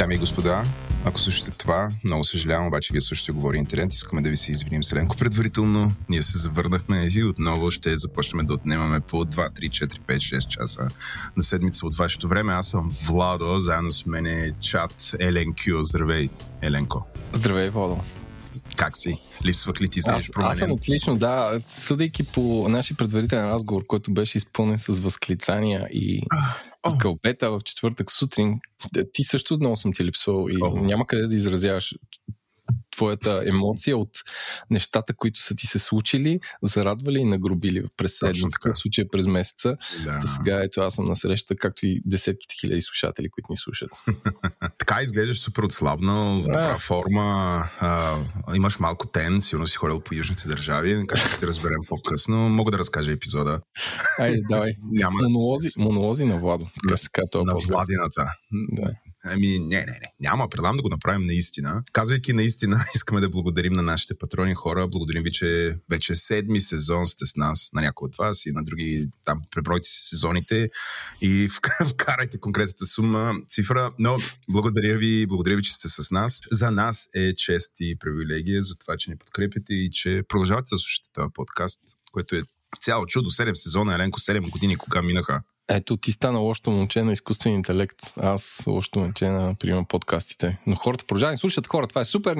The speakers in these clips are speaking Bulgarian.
Дами и господа, ако слушате това, много съжалявам, обаче вие също ще говори интернет. Искаме да ви се извиним Селенко предварително. Ние се завърнахме и отново ще започнем да отнемаме по 2, 3, 4, 5, 6 часа на седмица от вашето време. Аз съм Владо, заедно с мен е чат Елен Кюо. Здравей, Еленко. Здравей, Владо. Как си? Липсвах ли ти, знаеш, променен? Аз съм отлично, да. Съдейки по нашия предварителен разговор, който беше изпълнен с възклицания и кълпета в четвъртък сутрин, ти също много съм ти липсвал и няма къде да изразяваш твоята емоция от нещата, които са ти се случили, зарадвали и нагрубили през седмицата, в случая през месеца. Да. Сега ето аз съм на среща, както и десетките хиляди слушатели, които ни слушат. Така изглеждаш супер отслабнал, в добра форма, имаш малко тен, сигурно си ходил по южните държави, както ще разберем по-късно. Мога да разкажа епизода. Айде, давай. Монолози на Владо. На Владината. Да. Ами, не. Няма, предлагам да го направим наистина. Казвайки наистина, искаме да благодарим на нашите патрони хора. Благодарим ви, че вече 7-ми сезон сте с нас, на някои от вас и на други. Там пребройте си сезоните и вкарайте конкретната сума, цифра. Но благодаря ви, че сте с нас. За нас е чест и привилегия за това, че ни подкрепите и че продължавате да слушате този подкаст, което е цяло чудо. 7 сезона, Еленко, 7 години, кога минаха? Ето, ти стана лошото момче на изкуствен интелект. Аз лошото момче на приема подкастите. Но хората продължават да слушат, хора. Това е супер.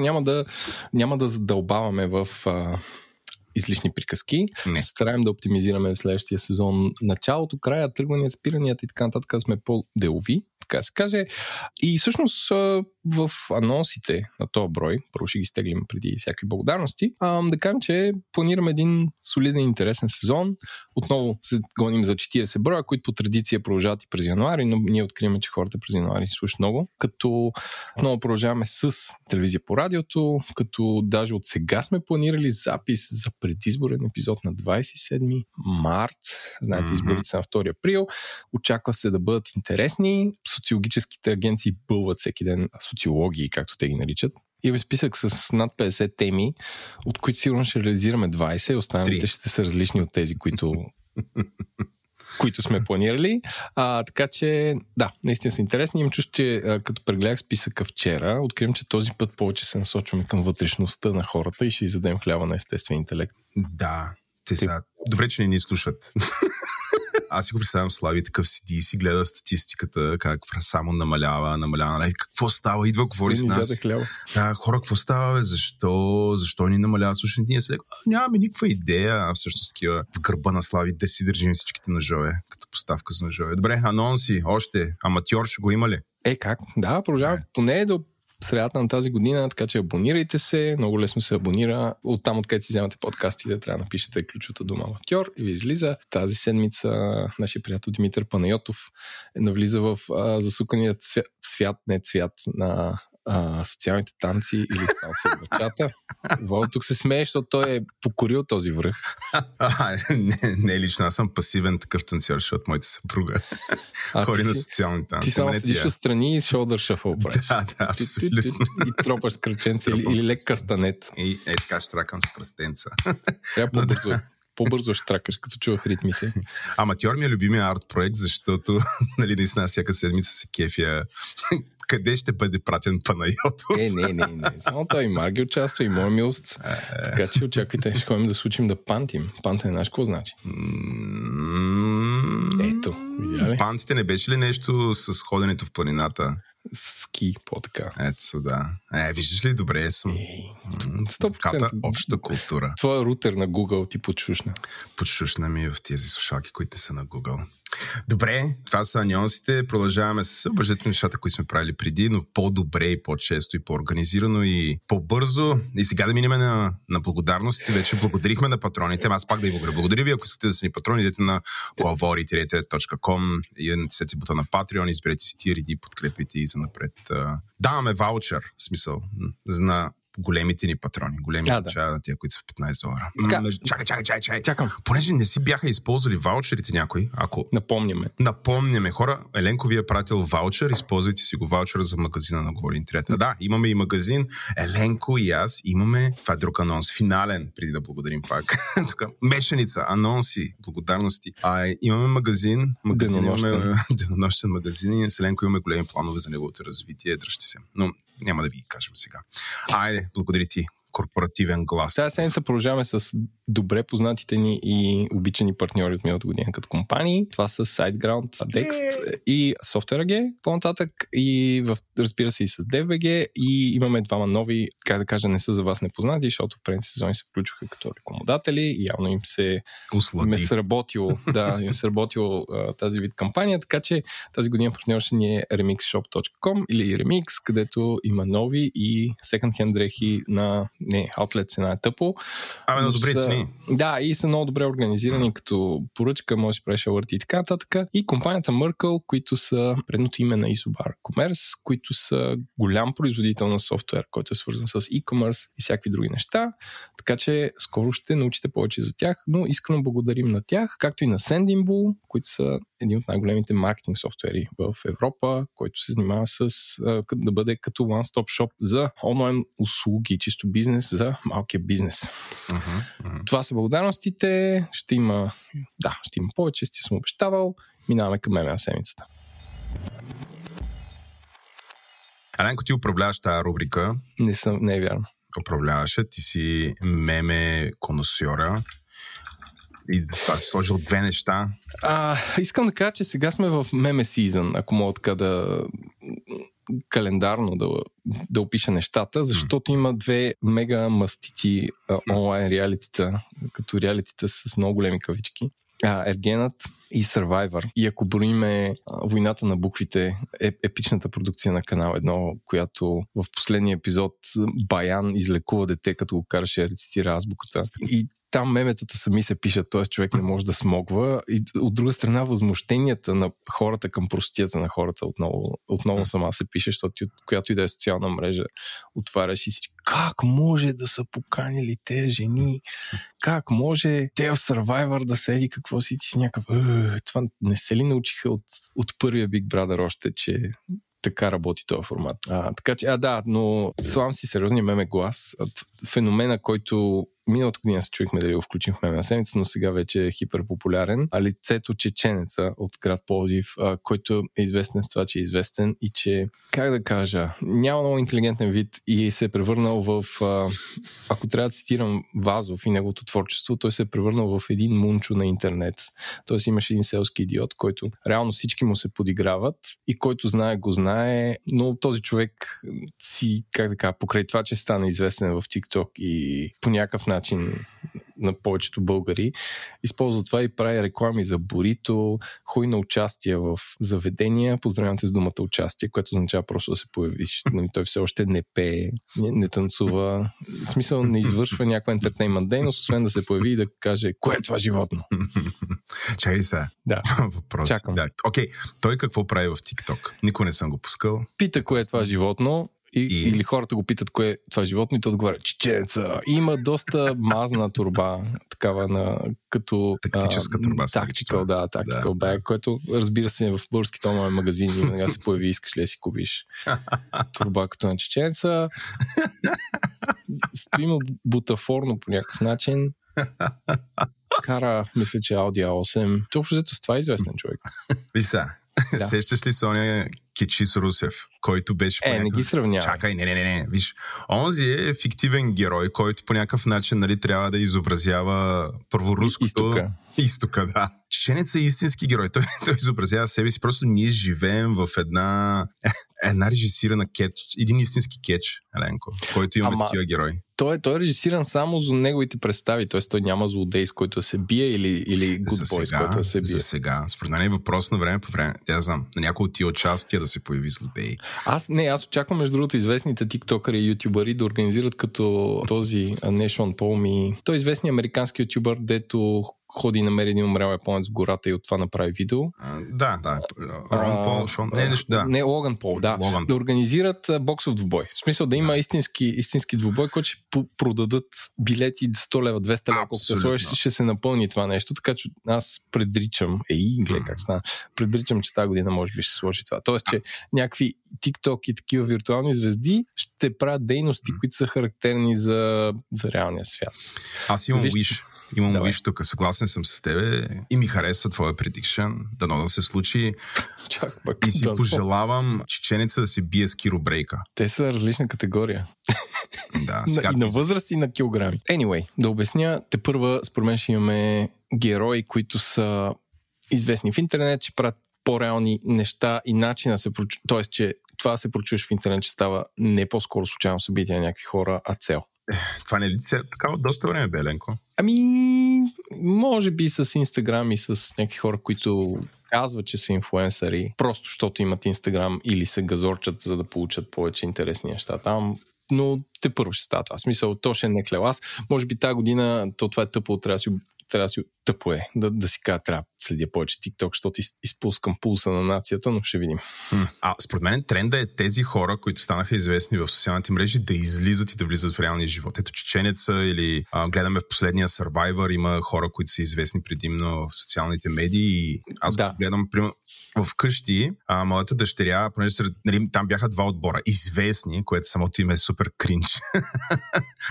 Няма да задълбаваме в излишни приказки. Стараем да оптимизираме в следващия сезон началото, края, тръгванията, спиранията и така нататък. Сме по-делови, така се каже. И всъщност в анонсите на този брой, първо ще ги стеглим преди всякакви благодарности, да кажем, че планираме един солиден интересен сезон. Отново се гоним за 40 броя, които по традиция продължават и през януари, но ние откриваме, че хората през януари слушат много, като отново продължаваме с телевизия по радиото, като даже от сега сме планирали запис за предизборен епизод на 27 март. Знаете, изборите са на 2 април. Очаква се да бъдат интересни. Социологическите агенции бълват всеки ден социологии, както те ги наричат. Имаме списък с над 50 теми, от които сигурно ще реализираме 20, останалите ще са различни от тези, които сме планирали. Така че, да, наистина са интересни. Им чувствам, че като прегледах списъка вчера, откривам, че този път повече се насочваме към вътрешността на хората и ще издадем хляба на естествен интелект. Да, те са. Добре, че не ни слушат. Аз си го представям Слави, такъв седи и си гледа статистиката, как само намалява. Какво става? Идва, говори с нас. Хора, какво става? Бе? Защо ни намалява? Слушай, ние се леко. Нямаме никаква идея. Всъщност кива в гърба на Слави да си държим всичките ножове, като поставка за ножове. Добре, анонси, още. Аматьор ще го има ли? Как? Да, продължава. Поне до средата на тази година, така че абонирайте се, много лесно се абонира. Оттам, откъдето си вземате подкастите, трябва да напишете ключовата дума аматьор и ви излиза. Тази седмица нашия приятел Димитър Панайотов навлиза в засукания цвят на социалните танци или само с бърчата. Вълно тук се смее, защото той е покорил този връх. Не лично, аз съм пасивен такъв танцор, защото моята съпруга хори на социални танци. Ти само седиш отстрани и шолдър шъфъл правиш. Да, абсолютно. И тропаш с кръченца или лек кастанет. И така ще тракам с пръстенца. Трябва по-бързо. По-бързо ще тракаш, като чувах ритмите. Аматьор ми е любимия арт проект, защото наистина всяка седмица се кефия. Къде ще бъде пратен Панайотов? Не. Само той и Марги участва, и моя милост. Така че очаквайте, ще ходим да случим да пантим. Панта не знаеш какво значи? Ето, видя ли? Пантите не беше ли нещо с ходенето в планината? Ски, по-така. Ето, да. Виждаш ли, добре съм. 100% обща култура. Твоя рутер на Google ти подшушна. Подшушна ми в тези слушалки, които не са на Google. Добре, това са анонсите. Продължаваме с бъждето нещата, които сме правили преди, но по-добре и по-често и по-организирано и по-бързо. И сега да минем на благодарности. Вече благодарихме на патроните. Аз пак да ви благодаря. Благодаря ви, ако искате да са ни патрони, идете на govori.com и натисете бутона Patreon, изберете си тири и подкрепите и занапред. Даваме ваучер, в смисъл, на големите ни патрони, големите чая, тия, които са в $15. Чакай. Понеже не си бяха използвали ваучерите някой, ако... Напомняме, хора, Еленко ви е пратил ваучер, използвайте си го ваучера за магазина на Голин Трета. Да, имаме и магазин. Еленко и аз имаме, това е друг анонс, финален, преди да благодарим пак. Мешаница, анонси, благодарности. Имаме магазин денонощен магазин и с Еленко имаме големи планове за неговото развитие, дръжте се. Но няма да ви кажем сега. Айде, благодаря ти, корпоративен глас. Тази седмица продължаваме с добре познатите ни и обичани партньори от миналата година като компании. Това са SiteGround, Dext и Software AG по-нататък и разбира се и с DBG и имаме двама нови, как да кажа, не са за вас непознати, защото в предните сезони се включваха като рекомодатели и явно им се е сработило тази вид кампания, така че тази година партньор ще ни е remixshop.com или Remix, където има нови и секонд-хенд дрехи на аутлет цена е тъпо. На добри цени. Да, и са много добре организирани като поръчка, може да правиш алърти и така нататък. И компанията Merkle, които са предното име на Isobar Commerce, които са голям производител на софтуер, който е свързан с e-commerce и всякакви други неща. Така че скоро ще научите повече за тях, но искрено благодарим на тях, както и на Sendinbull, които са един от най-големите маркетинг софтуери в Европа, който се занимава с да бъде като one-stop shop за онлайн услуги, чисто бизнес за малкия бизнес. Това са благодарностите. Ще има повече, ще съм обещавал. Минаваме към ММА седмицата. Аленко, ти управляваш тази рубрика. Не е вярно. Управляваше, ти си меме коносьора. И това си сложил две неща. Искам да кажа, че сега сме в меме сизън, ако мога така да... календарно да опиша нещата, защото има две мега мастити онлайн реалитита, като реалитита с много големи кавички. Ергенът и Сървайвър. И ако броиме войната на буквите, епичната продукция на канал 1, която в последния епизод Баян излекува дете, като го караше да рецитира азбуката. И там меметата сами се пишат, т.е. човек не може да смогва. И от друга страна, възмущенията на хората към простията на хората отново сама се пише, защото ти от която и да е социална мрежа отваряш и всички. Как може да са поканили те жени? Как може те в Survivor да седи какво си ти си някакъв... Това не се ли научиха от първия Big Brother още, че... Така работи този формат. Така че, но славам си сериозния меме глас. Феномена, който миналото година се чуехме дали го включим в меме на седмица, но сега вече е хиперпопулярен. А лицето Чеченеца от град Пловдив, който е известен с това, че е известен и че, как да кажа, няма много интелигентен вид и се е превърнал в, ако трябва да цитирам Вазов и неговото творчество, той се е превърнал в един мунчо на интернет. Тоест имаше един селски идиот, който реално всички му се подиграват и който знае, го знае, но този човек си, как да кажа, покрай това, че стана известен в ТикТок и по някакъв начин на повечето българи, използва това и прави реклами за бурито, ходи на участие в заведения, поздравям те с думата участие, което означава просто да се появиш. Той все още не пее, не танцува, в смисъл не извършва някаква ентертеймент дейност, освен да се появи и да каже, кое е това животно? Чакай сега. Да. Въпрос. Чакам. Да. Окей, той какво прави в ТикТок? Никой не съм го пускал. Пита, кое е това животно? Или хората го питат кое е това животно и то отговаря Чеченеца. Има доста мазна турба, такава на като... Тактическа турба. Tactical bag, което разбира се в българските онлайн магазини веднага се появи, искаш ли да си купиш турба като на Чеченеца. Стоим бутафорно по някакъв начин. Кара, мисля, че Audi A8. Общо взето с това е известен човек. Виж сега. Да. Сещаш ли се оня Кичис Русев, който беше... Не ги сравнявай. Чакай, не. Виж, онзи е фиктивен герой, който по някакъв начин, нали, трябва да изобразява първо руското... Изтока, да. Чеченец е истински герой. Той изобразява себе си. Просто ние живеем в една режисирана кетч, един истински кетч, Еленко, който имаме такива герои. Той е режисиран само за неговите представи, т.е. той няма злодей, с който се бие или good boy, с който се бие. За сега. Според мен е въпрос на време по време. Тя знам, на някои от тия участия да се появи злодей. Аз очаквам, между другото, известните тиктокъри и ютубъри да организират като този Шон Пол. Той е известният американски ютубър, дето ходи и намери един умрял японец в гората и от това направи видео. Логан Пол. Да организират боксов двубой. В смисъл да има истински двубой, който ще продадат билети 100 лева, 200 лева, колкото сложиш, ще се напълни това нещо. Така че аз предричам, че тази година може би ще се сложи това. Тоест, че някакви ТикТок и такива виртуални звезди ще правят дейности, които са характерни за реалния свят. Аз имам wish. Имам wish тук. Съгласен съм с тебе и ми харесва твоя prediction. Дано да се случи. И си пожелавам Чеченеца да се бие с киробрейка. Те са различна категория. Да, и на възраст и на килограми. Anyway, да обясня, тепърва според мен ще имаме герои, които са известни в интернет, че правят по-реални неща и начина се прочуваш. Тоест, че това се прочуваш в интернет, че става не по-скоро случайно събитие на някакви хора, а цел. Това не е така от доста време, Еленко. Може би с Инстаграм и с някакви хора, които казват, че са инфлуенсъри, просто защото имат Инстаграм или се газорчат, за да получат повече интересни неща там, но те първо ще става това. В смисъл, то ще не клел. Аз, може би тази година, то това е тъпо, трябва да си кажа, трябва да следя повече TikTok, защото изпускам пулса на нацията, но ще видим. А според мен тренда е тези хора, които станаха известни в социалните мрежи, да излизат и да влизат в реалния живот. Ето Чеченеца или гледаме в последния Сървайвър, има хора, които са известни предимно в социалните медии. И аз гледам, примерно, вкъщи, моята дъщеря, понеже там бяха два отбора. Известни, което самото име е супер кринч.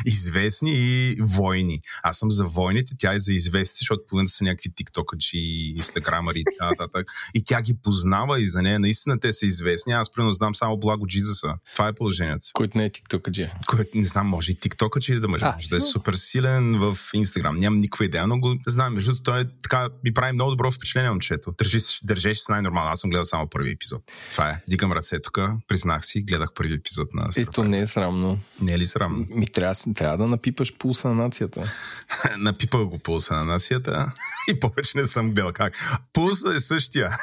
Известни и войни. Аз съм за войните, тя е за известни, защото половината са някакви тиктокъчи и инстаграмари и така. И тя ги познава и за нея наистина те са известни. Аз примерно знам само Благо Джизаса. Това е положението. Който не е тиктокъчи. Който не знам, може и тиктокъчи да може да е супер силен в Инстаграм. Нямам никаква идея, но го знам. Между другото, той е така, ми прави много добро впечатление, момчето. Държеше се най-нормално. Аз съм гледал само първи епизод. Това е. Дигам ръце тук, признах си, гледах първи епизод на Сървайвър. Ето не е срамно. Не е ли срамно? Трябва да напипаш пулса на нацията. Напипал го пулса на нацията и повече не съм гледал как. Пулса е същия.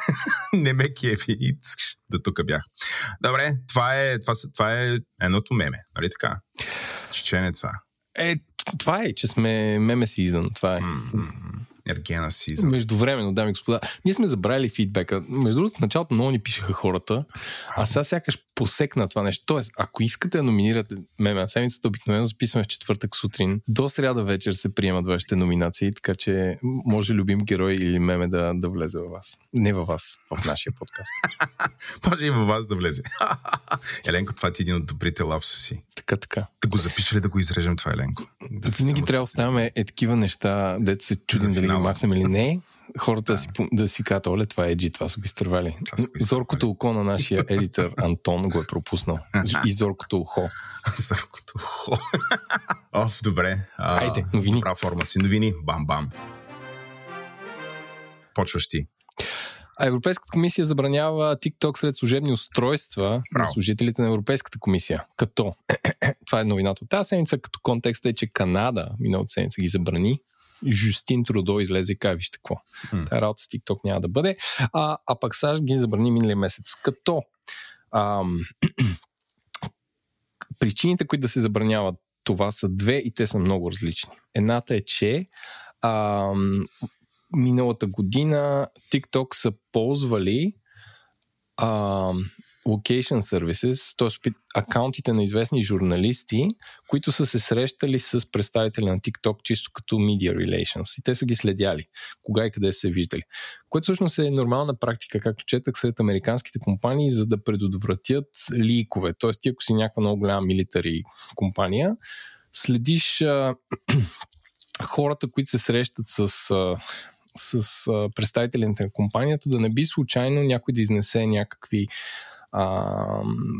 Не ме кефи. И до тук бях. Добре, това е едното меме. Нали така? Чеченеца. Това е, че сме меме сизън. Това е. Ергена сизън. Междувременно, дами и господа, ние сме забравили фидбека. Между другото, в началото много ни пишеха хората, а сега сякаш посекна това нещо. Тоест, ако искате да номинирате меме на седмицата, обикновено записваме в четвъртък сутрин. До сряда вечер се приемат вашите номинации, така че може любим герой или меме да влезе във вас. Не във вас, в нашия подкаст. Може и във вас да влезе. Еленко, това ти е един от добрите лапсуси. Така. Да го запиша ли да го изрежем това, Еленко? Да винаги трябва да оставяме такива неща, дето се чудим дали ги махнем или не. Хората да си кажат, оле, това е еджи, това са го изтървали. Зоркото око на нашия едитър Антон го е пропуснал. И зоркото ухо. Зоркото ухо. Оф, добре. Айде, новини. Права форма си новини. Бам-бам. Почваш ти. Европейската комисия забранява ТикТок сред служебни устройства на служителите на Европейската комисия. Като, това е новината от тази седмица, като контекстът е, че Канада миналата седмица ги забрани. Жюстин Трудо излезе и каже, вижте какво. Тая работа с ТикТок няма да бъде. А пак САЩ ги забрани миналия месец. Като причините, които да се забраняват това са две и те са много различни. Едната е, че миналата година TikTok са ползвали location services, т.е. акаунтите на известни журналисти, които са се срещали с представители на TikTok чисто като media relations и те са ги следяли, кога и къде са се виждали. Което всъщност е нормална практика, както четах сред американските компании, за да предотвратят ликове. Т.е. ти ако си някаква много голяма милитари компания, следиш хората, които се срещат с представителите на компанията, да не би случайно някой да изнесе някакви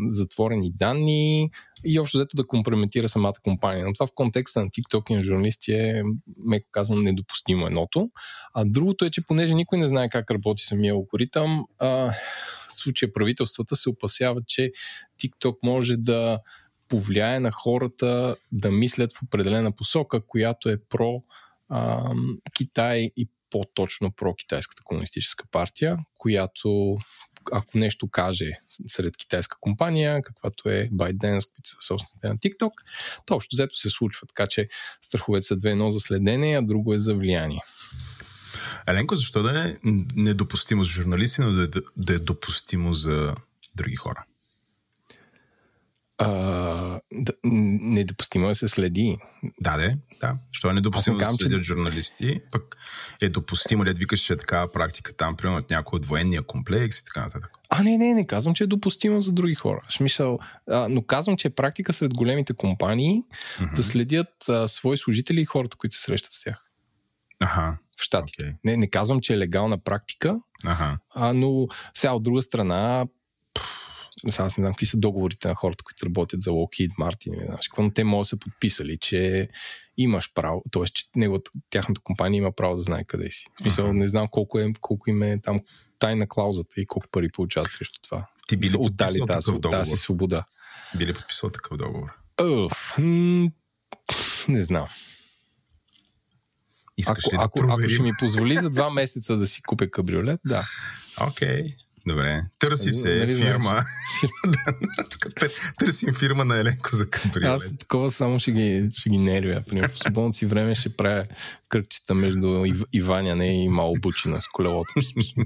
затворени данни и общо взето да компрометира самата компания. Но това в контекста на TikTok и на журналисти е, меко казано, недопустимо едното. А другото е, че понеже никой не знае как работи самия алгоритъм, в случая правителствата се опасяват, че TikTok може да повлияе на хората да мислят в определена посока, която е про Китай и по-точно про Китайската комунистическа партия, която ако нещо каже сред китайска компания, каквато е ByteDance, които са собствените на TikTok, то общо взето се случва. Така че страховете са две, едно за следение, а друго е за влияние. Еленко, защо да е недопустимо за журналисти, но да е допустимо за други хора? Недопустимо да се следи. Да. Що е недопустимо да се следят журналисти, пък е допустимо да викаш, че е такава практика там, примерно от някой от военния комплекс и така нататък. Не казвам, че е допустимо за други хора. Смисъл, но казвам, че е практика сред големите компании да следят свои служители и хората, които се срещат с тях. В щатите. Okay. Не казвам, че е легална практика, но сега от друга страна аз не знам какви са договорите на хората, които работят за Lockheed Martin, не знаеш, но те може да са подписали, че имаш право, т.е. че тяхната компания има право да знае къде си. В смисъл, не знам колко им е там тайна клаузата и колко пари получават срещу това. Ти би ли подписал такъв договор? Тази свобода. Би ли подписал такъв договор? Не знам. Ако ще ми позволи за 2 месеца да си купя кабриолет, да. Окей. Добре, търси се фирма. Търсим фирма на Еленко за кабриолет. Аз такова само ще ги нервя. В свободно си време ще правя кръгчета между Иваняне и Малобучина с колелото.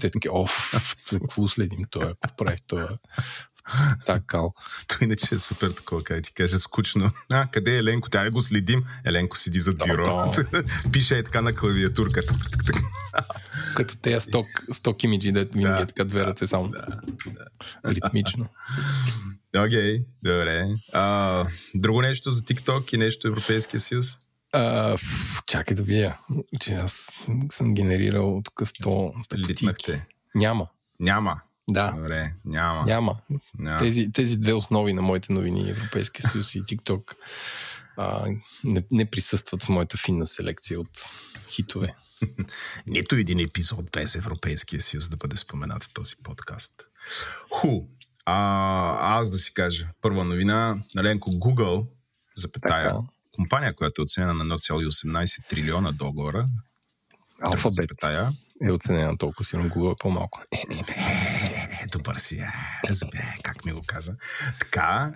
Те таки, за какво следим това, ако прави това? Така кал. То иначе е супер такова, къде ти каже скучно. Къде е Еленко? Тя го следим. Еленко седи зад бюро. Пише е така на клавиатурката. Като тея сток имиджи, да винаги е така две ръце само. Ритмично. Окей, добре. Друго нещо за ТикТок и нещо Европейския съюз? Чакай да видя, че аз съм генерирал тук 100 тактики. Няма. Да. Добре, няма. Тези две основи на моите новини, Европейския съюз и ТикТок, не присъстват в моята финна селекция от хитове. Нито един епизод без Европейския съюз да бъде споменат в този подкаст. Аз да си кажа. Първа новина, Еленко, Google, компания, която е оценена на 1,18 трилиона долара. Алфабет е оценена толкова, сигурно Google е по-малко. Добър си. Как ми го каза. Така,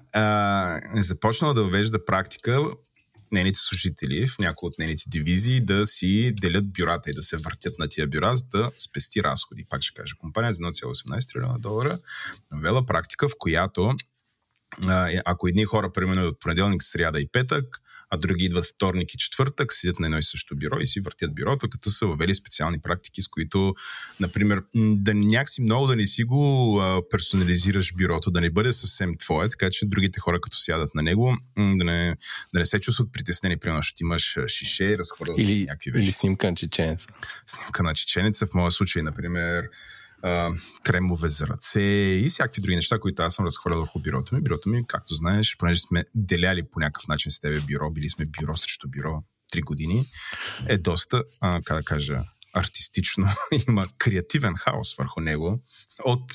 е започнала да въвежда практика нейните служители в някои от нейните дивизии да си делят бюрата и да се въртят на тия бюра, за да спести разходи. Пак ще кажа, компания за 1,18 трилиона долара навела практика, в която ако едни хора преминават от понеделник, сряда и петък, а други идват вторник и четвъртък, седят на едно и също бюро и си въртят бюрото, като са въвели специални практики, с които, например, да някакси много да не си го персонализираш бюрото, да не бъде съвсем твое, така че другите хора, като сядат на него, да не се чувстват притеснени, примерно, защото имаш шише и разхвърляш някакви вещи. Или снимка на чеченеца. Снимка на чеченеца, в моя случай, например, кремове за ръце и всякакви други неща, които аз съм разхвърлял върху бюрото ми. Бюрото ми, както знаеш, понеже сме деляли по някакъв начин с тебе бюро, били сме бюро срещу бюро 3 години, е доста, как да кажа, артистично. Има креативен хаос върху него от...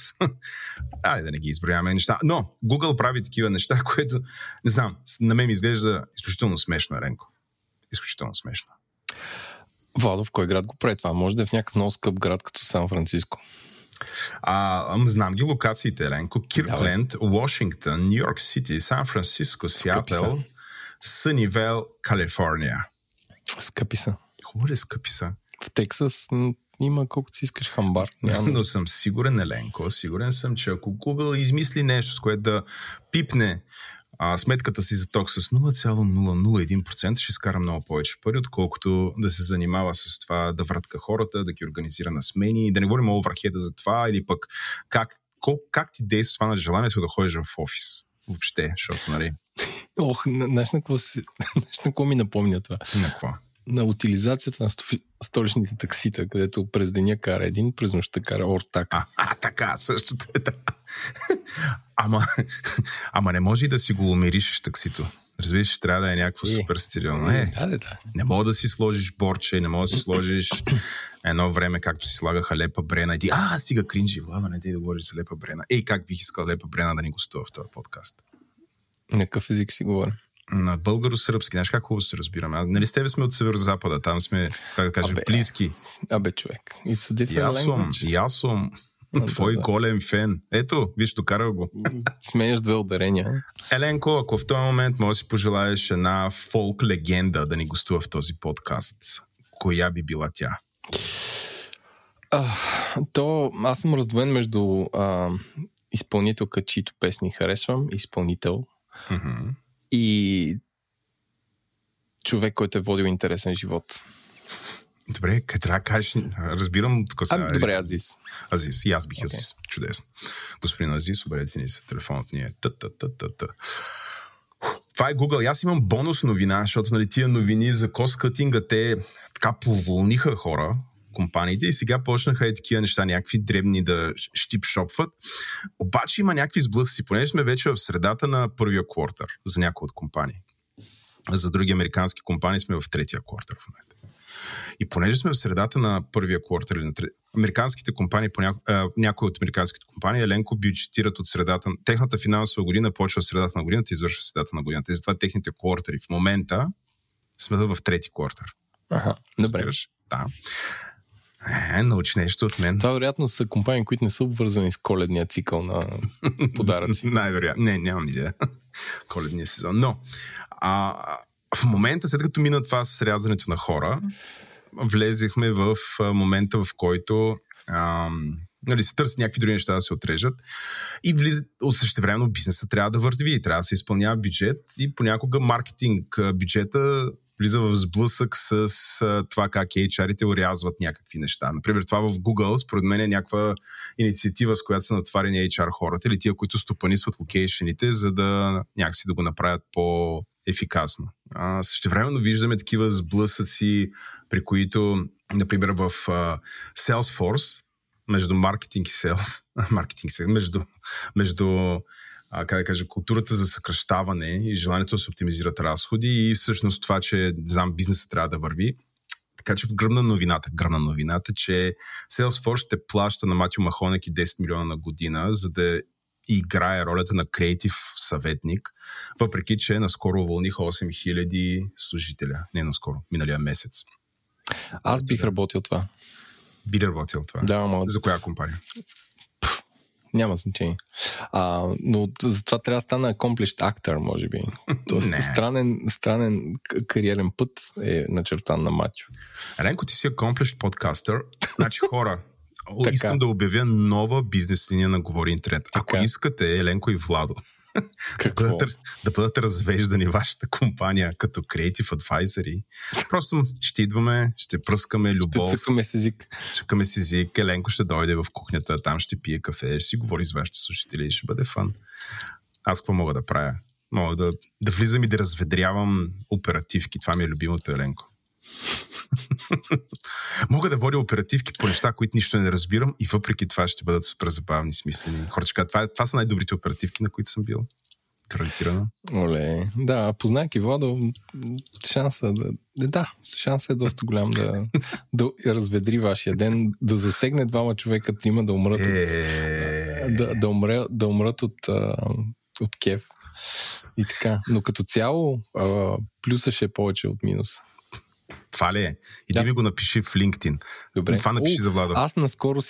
да не ги изброяваме неща. Но Google прави такива неща, което, не знам, на мен ми изглежда изключително смешно, Еленко. Изключително смешно. Владо, в кой град го прави това? Може да е в някакъв много скъп град, като Сан-Франциско. Знам ги локациите, Еленко. Киркленд, Вашингтон, Нью-Йорк Сити, Сан-Франциско, Сиатъл, Сънивел, Калифорния. Скъпи са. Хубаво ли скъпи са? В Тексас има колкото си искаш хамбар. Но съм сигурен, Еленко, сигурен съм, че ако Google измисли нещо, с което да пипне сметката си за ток с 0,001%, ще скара много повече пари, отколкото да се занимава с това да вратка хората, да ги организира на смени, да не говорим овърхеда за това, или пък как ти действа това на желанието да ходиш в офис въобще, защото, нали? Знаеш на какво ми напомня това? На какво? На утилизацията на столичните таксита, където през деня кара един, през нощта кара ортак. Така, същото е. Да. Ама не може и да си го умиришеш таксито. Разбираш, трябва да е някакво супер стерилно. Не мога да си сложиш борче, не мога да си сложиш едно време, както си слагаха Лепа Брена. И стига кринжи, лава, не дай да говориш за Лепа Брена. Как бих искал Лепа Брена да ни гостува в този подкаст. На какъв език си говоря? На българо-сръбски. Знаеш как хубаво се разбираме? Нали с тебе сме от северо-запада, там сме, как да кажем, близки. Човек. It's a different language. И аз съм твой голем фен. Ето, виж, докарал го. Сменяш две ударения. Еленко, ако в този момент може да си пожелаеш една фолк легенда да ни гостува в този подкаст, коя би била тя? Аз съм раздвоен между изпълнителка, чието песни харесвам, изпълнител, mm-hmm. и човек, който е водил интересен живот. Добре, къде трябва да кажеш, разбирам тук сега. Добре, Азис. Азис, и аз бих Азис. Чудесно. Господин Азис, обадете ни се, телефонът ни е та-та-та-та-та. Това е Google. Аз имам бонус новина, защото нали, тия новини за кост-кътинга, те така повълниха хора, компаниите, и сега почнаха и такива неща, някакви дребни да щип-шопват. Обаче има някакви сблъсъци, понеже сме вече в средата на първия квартър за някои от компании. За други американски компании сме в третия квартър в момента. И понеже сме в средата на първия квартър, американските компании, някои от американските компании, Еленко, бюджетират от средата, техната финансова година почва в средата на годината и извършва средата на годината. И затова техните квартъри в момента сме в трети квартър. Аха, добре. Да. Научи нещо от мен. Това вероятно са компании, които не са обвързани с коледния цикъл на подаръци. Най-вероятно. Не, нямам идея. Коледния сезон. Но в момента, след като мина това с рязането на хора, влезехме в момента, в който нали, се търси някакви други неща да се отрежат и от същевременно бизнеса трябва да върви, трябва да се изпълнява бюджет и понякога маркетинг бюджета влиза в сблъсък с това как HR-ите урязват някакви неща. Например, това в Google, според мен е някаква инициатива, с която са натоварени HR хората или тия, които стопанисват локейшените, за да някакси да го направят по-ефикасно. Същевременно виждаме такива сблъсъци, при които, например, в Salesforce, между маркетинг и sales, между как да кажа, културата за съкращаване и желанието да се оптимизират разходи и всъщност това, че бизнесът трябва да върви. Така че гръмна новината, че Salesforce ще плаща на Матю Махонеки 10 милиона на година, за да играе ролята на креатив съветник, въпреки че наскоро уволниха 8000 служителя. Не наскоро, миналия месец. Аз бих работил това. Би ли работил това? Да, за коя компания? Няма значение. Но затова трябва да стана accomplished actor, може би. Тоест, странен кариерен път е начертан на Матю. Еленко, ти си accomplished podcaster. Значи, хора, искам да обявя нова бизнес линия на Говори Интернет. Ако искате, Еленко и Владо, да бъдат развеждани вашата компания като Creative Advisory. Просто ще идваме, ще пръскаме любов. Ще цъкаме с език. Еленко ще дойде в кухнята, там ще пие кафе, ще си говори с вашите слушатели и ще бъде фан. Аз какво мога да правя? Мога да влизам и да разведрявам оперативки. Това ми е любимото, Еленко. Мога да водя оперативки по неща, които нищо не разбирам и въпреки това ще бъдат супер забавни, смислени. Хорчка, това са най-добрите оперативки, на които съм бил. Гарантирано. Оле, да, познайки Владо, шансът е доста голям да разведри вашия ден, да засегне двама човека, трима да умрат от кеф и така. Но като цяло плюса ще е повече от минуса. Това ли е? Иди ми го напиши в LinkedIn. Добре. Това напиши за Владо. Аз наскоро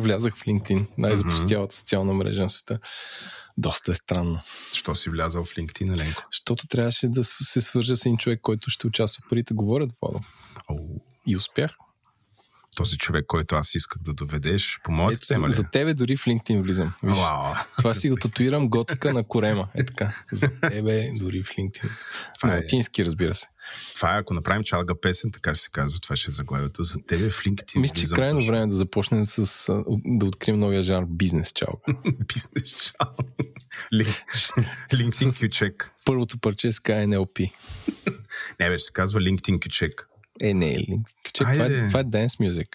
влязах в LinkedIn. Най-запустялата социална мрежа на света. Доста е странно. Що си влязал в LinkedIn, Еленко? Защото трябваше да се свържа с един човек, който ще участва в парите, говорят, Владо. И успях. Този човек, който аз исках да доведеш по моята тема ли? За тебе дори в LinkedIn влизам. Виж, това си го татуирам готика на корема. Е така. За тебе дори в LinkedIn. Това е латински, разбира се. Това е, ако направим чалга песен, така ще се казва, това ще е заглавието. За тебе в LinkedIn. Мисля, че крайно време да започнем да открием новия жанр бизнес чалга. Бизнес чалга. LinkedIn Q-Check. Първото парче с KNLP. Не, вече се казва LinkedIn Q-Check. Това е dance music.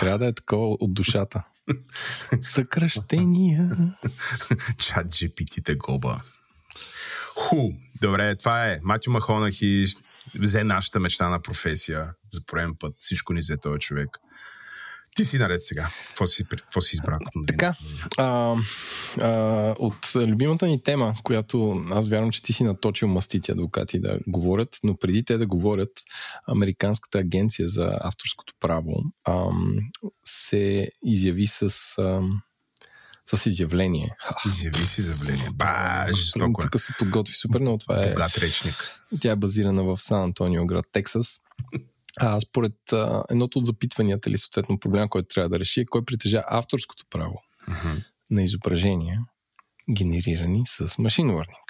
Трябва да е такова от душата. Съкръщения. ChatGPT-те гоба. Добре, това е. Матю Махонахи взе нашата мечта на професия. За пореден път всичко ни взе този човек. Ти си наред сега. Какво си избрал? Така, от любимата ни тема, която аз вярвам, че ти си наточил мастити адвокати да говорят, но преди те да говорят, Американската агенция за авторското право се изяви с изявление. Изяви с изявление. Жестоко. Тук се подготви супер, но това е... Богат речник. Тя е базирана в Сан Антонио, град Тексас. Според едното от запитванията или съответно проблема, който трябва да реши, е кой притежава авторското право на изображения, генерирани с machine learning.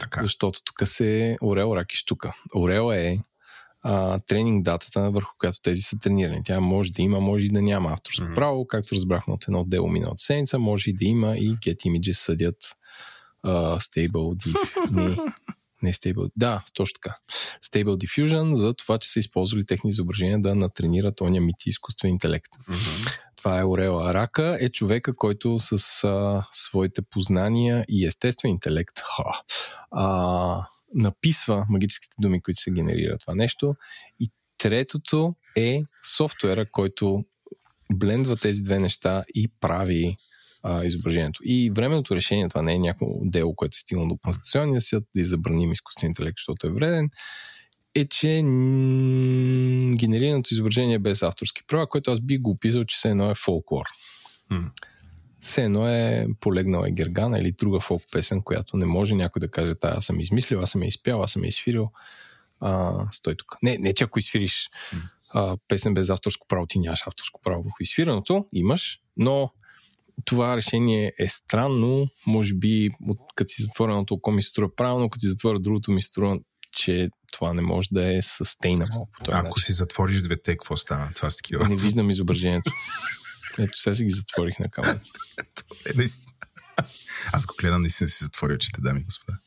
Така. Защото тук се орел, рак и щука. Орел е тренинг датата, върху която тези са тренирани. Тя може да има, може и да няма авторско право, както разбрахме от едно дело миналата седмица, може и да има и Get Images съдят Stable Diffusion. Не Stable, да, точно така. Stable Diffusion за това, че са използвали техни изображения да натренират оня мити изкуствен интелект. Това е орела. Рака е човека, който с своите познания и естествен интелект написва магическите думи, които се генерира това нещо. И третото е софтуера, който блендва тези две неща и прави изображението. И временното решение, това не е някакво дело, което е стигнало до Конституционния съд, да забраним изкуствен интелект, защото е вреден, е, че генерираното изображение е без авторски права, което аз би го описал, че все едно е фолклор. Все едно е полегнала е гергана или друга фолк песен, която не може някой да каже, аз съм измислил, аз съм изпял, аз съм изфирил. Стой тук. Не, че ако изфириш песен без авторско право, ти нямаш авторско право върху изфираното, имаш, но това решение е странно. Може би, като си затворя едното око ми се струва правилно, като си затворя другото ми се струва, че това не може да е sustainable. Ако си затвориш двете, какво стана? Това с такива. Не виждам изображението. Ето, сега си ги затворих на камера. Аз го гледам, наистина си затвори очите, дами и господа.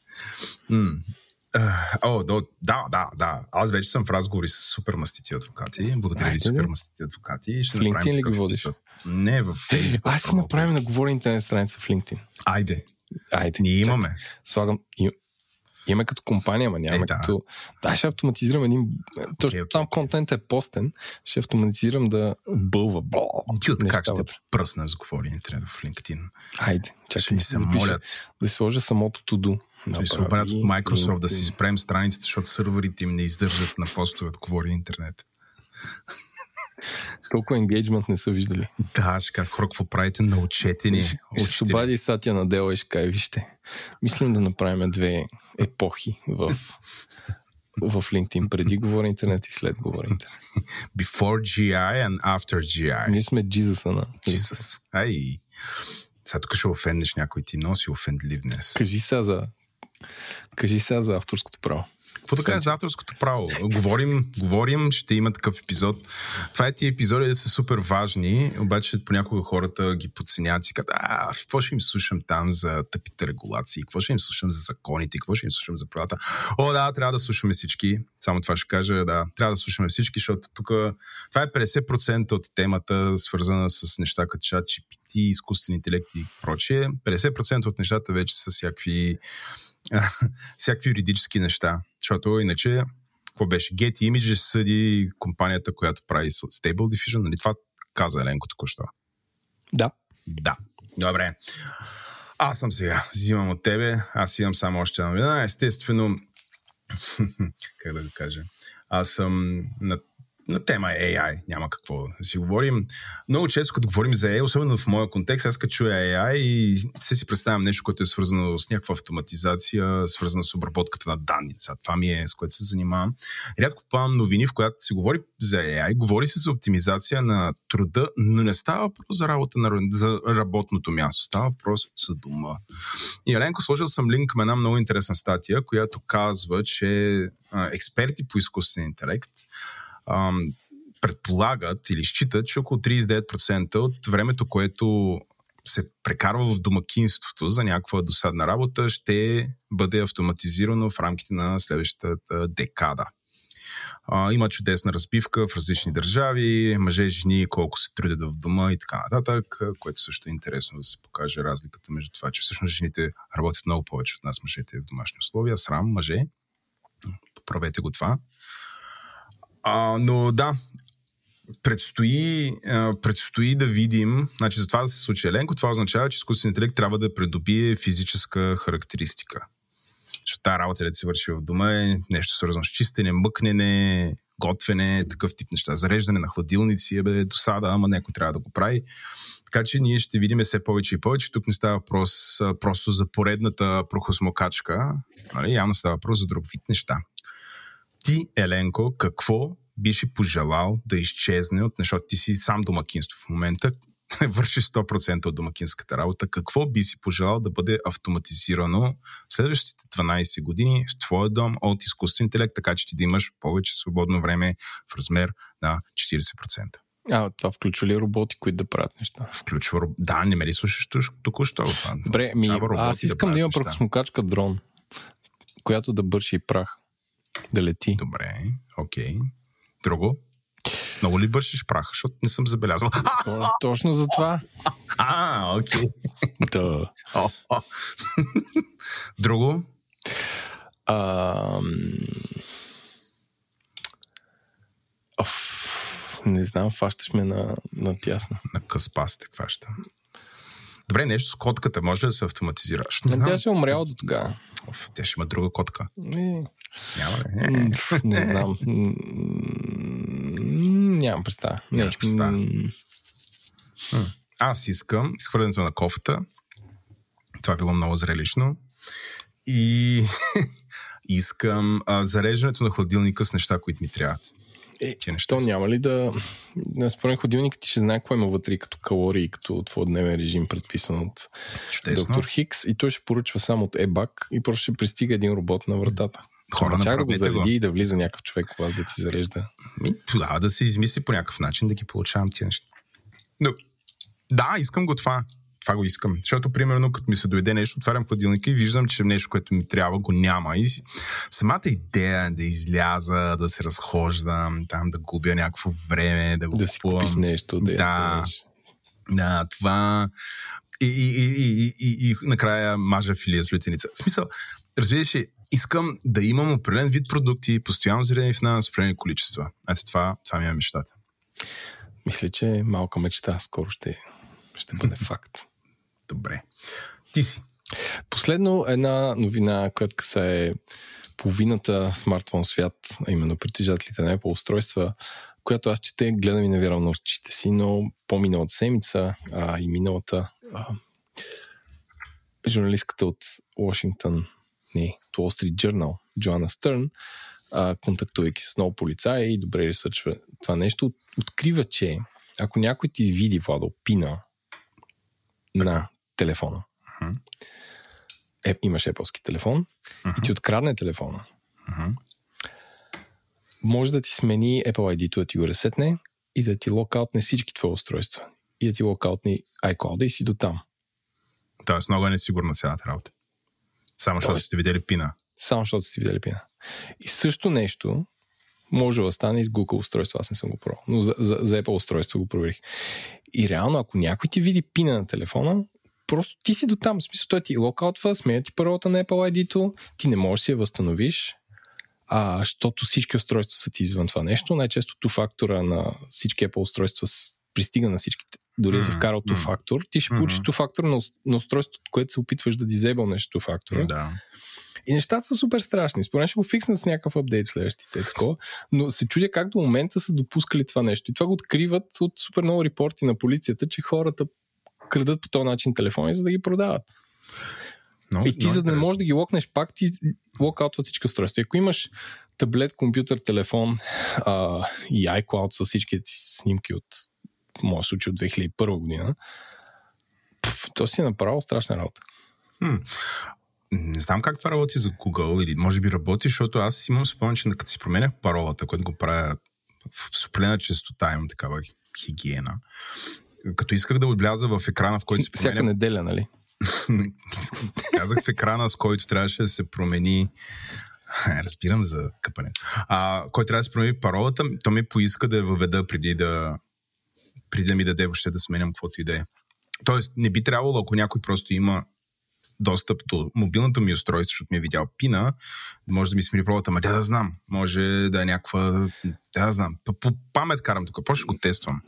Да. Аз вече съм в разговори с супермастити адвокати. Благодаря ви, супермастити адвокати. В LinkedIn ли ги водиш? Не, в Facebook. Аз си направим на говори интернет страница в LinkedIn. Айде. Ние имаме. Слагам... Имаме като компания, ама нямаме като... Да, ще автоматизирам един... Там контентът е постен. Ще автоматизирам да бълва. Дюд, как ще те пръснем с говорене трябва в LinkedIn? Айде, чакай да се молят. Да сложа самото to-do. Да се обадят от Microsoft да си спрем страницата, защото сървърите им не издържат на постове от говори интернет. Толкова енгейджмент не са виждали. Да, ще кажа, хора, какво правите? Научете ни. Ще се обади Сатя на дела и ще кажа, вижте, мислим да направим две епохи в LinkedIn. Преди говори интернет и след говори интернет. Before GI and after GI. Ние сме Джизъса на... Джизъс. Ай. Сега тук ще офендиш някой, ти носи офендливнес. Кажи сега за авторското право. Какво така е за авторското право? Говорим, ще има такъв епизод. Това е тия епизоди да са супер важни, обаче понякога хората ги подценяват и си казват, какво ще им слушам там за тъпите регулации, какво ще им слушам за законите, какво ще им слушам за правата. Трябва да слушаме всички. Само това ще кажа, трябва да слушаме всички, защото тук това е 50% от темата, свързана с неща като ChatGPT, изкуствен интелект и прочее. 50% от нещата вече са всякакви юридически неща. Защото иначе, какво беше? Get Images съди компанията, която прави Stable Diffusion. Нали? Това каза Еленко току-що. Да. Добре. Аз съм сега. Взимам от тебе. Аз имам само още една новина. Естествено, как да го кажа? Аз съм на тема AI. Няма какво да си говорим. Много често, като говорим за AI, особено в моя контекст, аз като чуя AI и си представям нещо, което е свързано с някаква автоматизация, свързано с обработката на данни. Това ми е, с което се занимавам. Рядко попадам новини, в която се говори за AI, говори се за оптимизация на труда, но не става въпрос за работа за работното място. Става въпрос за дома. И Еленко, сложил съм линк към една много интересна статия, която казва, че експерти по изкуствен интелект предполагат или считат, че около 39% от времето, което се прекарва в домакинството за някаква досадна работа, ще бъде автоматизирано в рамките на следващата декада. Има чудесна разбивка в различни държави, мъже и жени, колко се трудят в дома и така нататък, което също е интересно да се покаже разликата между това, че всъщност жените работят много повече от нас, мъжете в домашни условия. Срам, мъже, поправете го това. Но да, предстои да видим, значи за това да се случи, Еленко, това означава, че изкуственият интелект трябва да придобие физическа характеристика. Защото тази работа да се върши в дома е нещо свързано с чистене, мъкнене, готвене, такъв тип неща, зареждане на хладилници, досада, ама някой трябва да го прави. Така че ние ще видим все повече и повече. Тук не става въпрос просто за поредната прохосмокачка, нали? Явно става въпрос за друг вид неща. Ти, Еленко, какво биш и пожелал да изчезне от, защото ти си сам домакинство в момента, върши 100% от домакинската работа, какво би си пожелал да бъде автоматизирано следващите 12 години в твоя дом от изкуствен интелект, така че ти да имаш повече свободно време в размер на 40%? А, това включва ли роботи, които да правят неща? Включва роботи. Да, не ме ли слушаш току-що? Добре, аз искам да имам пръкосмокачка дрон, която да бърши и прах. Да лети. Добре, окей. Друго? Много ли бършиш прах? Защото не съм забелязал. Точно за това. Окей. Да. Друго? Не знам, фащаш ме на тясно. На къспасте фаща. Добре, нещо с котката може да се автоматизира? Тя ще е умряла до тогава. Тя ще има друга котка. Не знам. Нямам представа. Аз искам изхвърлянето на кофата. Това било много зрелищно. И искам зареждането на хладилника с неща, които ми трябват. То няма ли да... Според хладилникът ти ще знае какво има вътре, като калории, като твой дневен режим, предписан от доктор Хикс, и той ще поръчва само от ебак и просто ще пристига един робот на вратата. Хора, чак да го зареди и да влиза някакъв човек у вас да ти зарежда. Да, да се измисли по някакъв начин да ги получавам тия неща. Но, да, искам го това. Това го искам. Защото, примерно, като ми се дойде нещо, отварям хладилника и виждам, че нещо, което ми трябва, го няма. И самата идея да изляза, да се разхождам, там да губя някакво време, да го купувам. Да си купиш нещо, да ядеш. Да, това... И накрая мажа филия с лютеница. В смисъл, разбираш ли, искам да имам определен вид продукти, постоянно зарядени в нас, определени количества. Ето това ми е мечтата. Мисля, че малка мечта скоро ще бъде факт. Добре. Ти си. Последно една новина, която касае половината смартфон свят, а именно притежателите на Apple устройства, която аз чете, гледам и не вярвам на очите си, но по-миналата седмица и миналата журналистката от Washington, от Wall Street Journal, Джоана Стърн, контактувайки с много полицаи и добре ресърчва това нещо, открива, че ако някой ти види, Владо, пина на телефона. Uh-huh. Имаш Apple-ски телефон, uh-huh, и ти открадне телефона. Uh-huh. Може да ти смени Apple ID-то, да ти го ресетне и да ти локаутне всички твои устройства. И да ти локаутне iCloud-а и си до там. Тоест много е несигурна цялата работа. Само защото сте видели пина. Само защото сте видели пина. И също нещо може да стане и с Google устройство. Аз не съм го пробвал, но за Apple устройство го проверих. И реално, ако някой ти види пина на телефона, просто ти си до там. В смисъл, той ти локаутва, сменя ти паролата на Apple ID-то, ти не можеш да си я възстановиш, защото всички устройства са ти извън това нещо. Най-често two-фактора на всички Apple устройства пристига на всичките. Дори да се вкарал two-фактор, ти ще получиш two-фактор на устройството, което се опитваш да дизебъл нещо two-фактора. Да. И нещата са супер страшни. Според мен ще го фикснат с някакъв апдейт в следващите. Но се чудя как до момента са допускали това нещо. И това го откриват от супер много репорти на полицията, че хората крадат по този начин телефони, за да ги продават. И ти, за да не можеш да ги локнеш пак, ти локаутва всички устройства. Ако имаш таблет, компютър, телефон и iCloud с всички снимки от, в моя случай, от 2001 година, то си е направо страшна работа. Не знам как това работи за Google, или може би работи, защото аз имам спомен, че като си променях паролата, която го правя в суплена честота, имам такава хигиена. Като исках да отбляза в екрана, в който се променя... Всяка неделя, нали? Казах в екрана, с който трябваше да се промени... Разбирам за къпането. Който трябва да се промени паролата, то ми поиска да я въведа преди да ми даде въобще да сменям каквото и да е. Тоест, не би трябвало, ако някой просто има достъп до мобилното ми устройство, защото ми е видял пина, може да ми смири провата, ама да знам, може да е някаква... Да знам, по памет карам тук, по-ще го тествам.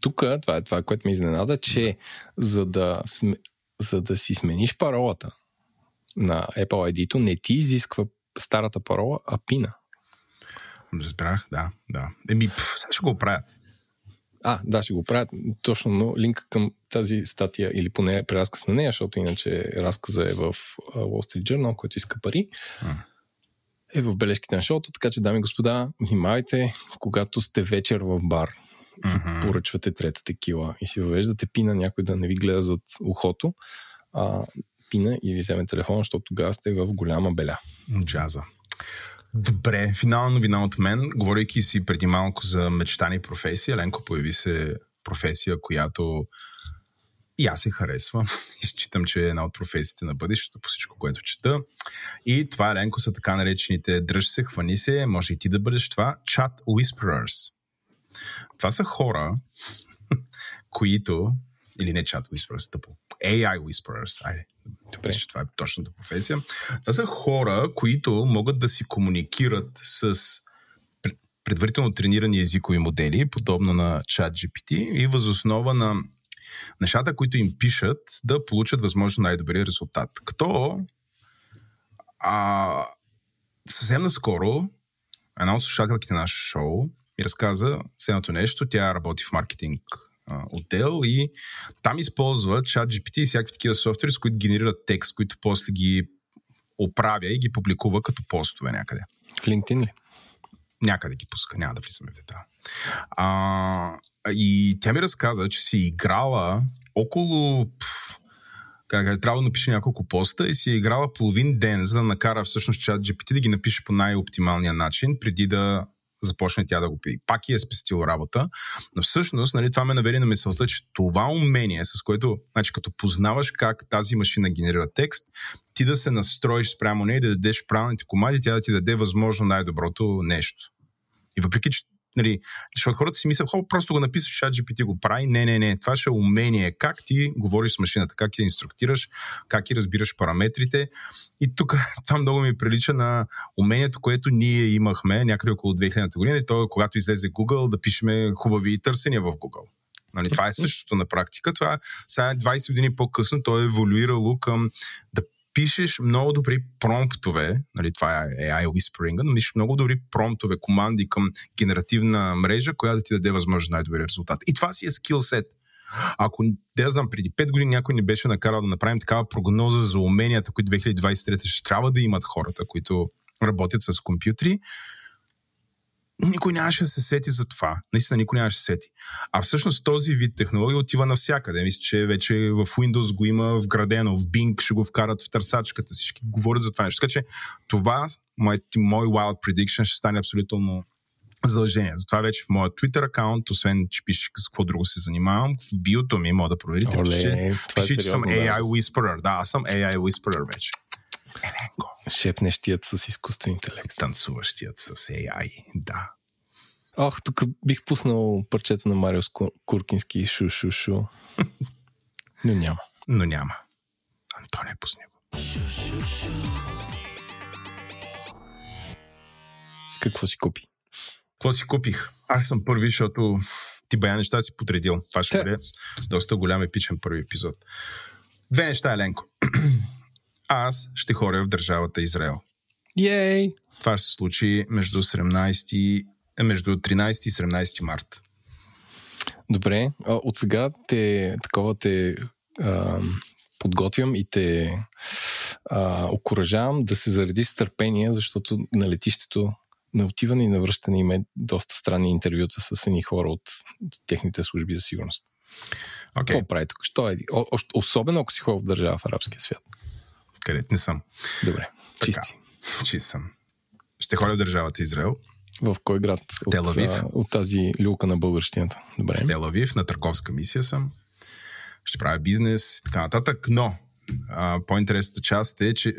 Тук, това е, което ме изненада, че за да си смениш паролата на Apple ID-то, не ти изисква старата парола, а пина. Разбрах, да. Сега ще го правят. Да, ще го правят. Точно, но линка към тази статия, или поне преразказ на нея, защото иначе разказа е в Wall Street Journal, който иска пари, е в бележките на шоуто, така че, дами и господа, внимавайте, когато сте вечер в бар, mm-hmm. поръчвате трета текила и си въвеждате пина, някой да не ви гледа зад ухото, пина и ви вземе телефона, защото тогава сте в голяма беля. Джаза. Добре, финална новина от мен. Говорейки си преди малко за мечтани професии, Еленко, появи се професия, която и аз се харесвам. И считам, че е една от професиите на бъдещето по всичко, което чета. И това, Еленко, са така наречените дръж се, хвани се, може и ти да бъдеш това, chat whisperers. Това са хора, които, или не chat whisperers, тъпо, AI whisperers, айде. Добре, че това е точната професия. Това са хора, които могат да си комуникират с предварително тренирани езикови модели, подобно на ChatGPT, и възоснова на нещата, които им пишат, да получат възможно най-добри резултат. Като съвсем наскоро една от слушателките на нашето шоу ми разказа следното нещо. Тя работи в маркетинг отдел и там използва ChatGPT и всякакви такива софтуери, с които генерират текст, които после ги оправя и ги публикува като постове някъде. В LinkedIn ли? Някъде ги пуска, няма да влизаме в детал. И тя ми разказа, че си играла около... трябва да напише няколко поста и си е играла половин ден, за да накара всъщност ChatGPT да ги напише по най-оптималния начин, преди да започне тя да го пие. Пак и е спестила работа, но всъщност, нали, това ме навери на мисълта, че това умение, с което, значи, като познаваш как тази машина генерира текст, ти да се настроиш спрямо нея и да дадеш правилните команди, тя да ти даде възможно най-доброто нещо. И въпреки, че, нали, защото хората си мислят, просто го написаш, ChatGPT го прави. Не, това ще е умение. Как ти говориш с машината, как ти инструктираш, как ти разбираш параметрите. И тук това много ми прилича на умението, което ние имахме някъде около 2000-та година, и то, когато излезе Google, да пишеме хубави търсения в Google. Нали, това е същото на практика. Това сега 20 години по-късно, то е еволюирало към да пишеш много добри промптове, нали, това е AI whispering, но пишеш много добри промптове, команди към генеративна мрежа, която да ти даде възможно най-добри резултат. И това си е скилсет. Ако, да знам, преди 5 години някой ни беше накарал да направим такава прогноза за уменията, които 2023 ще трябва да имат хората, които работят с компютри, никой нямаше да се сети за това. Наистина никой нямаше да се сети. А всъщност този вид технология отива навсякъде. Мисля, че вече в Windows го има вградено, в Bing ще го вкарат в търсачката. Всички говорят за това нещо. Така че това, мой wild prediction, ще стане абсолютно задължение. Затова вече в моя Twitter акаунт, освен че пише с какво друго се занимавам, в биото ми мога да проверите. Пише, че съм AI whisperer. Да, аз съм AI whisperer вече. Еленко. Шепнещият с изкуствен интелект. Танцуващият с AI, да. Ох, тук бих пуснал парчето на Марио Куркински, шу-шу-шу. Но няма. Антоне, пусни го. Какво си купи? Какво си купих? Аз съм първи, защото ти бая неща си подредил. Това ще бъде доста голям епичен първи епизод. Две неща, Еленко. Аз ще ходя в държавата Израел. Йей! Това ще се случи между 13 и 17 март. Добре, от сега те подготвям и те окуражавам да се заредиш с търпение, защото на летището на отиване и на връщане има доста странни интервюта с едни хора от техните служби за сигурност. Okay. Какво прави тук? Особено ако си ходя в държава в арабския свят. Където не съм. Добре, чисти. Чист съм. Ще ходя в държавата Израел. В кой град? Тел-Авив. От тази люлка на българщината. Добре. В Тел-Авив, на търговска мисия съм. Ще правя бизнес и така нататък, но по-интересната част е, че...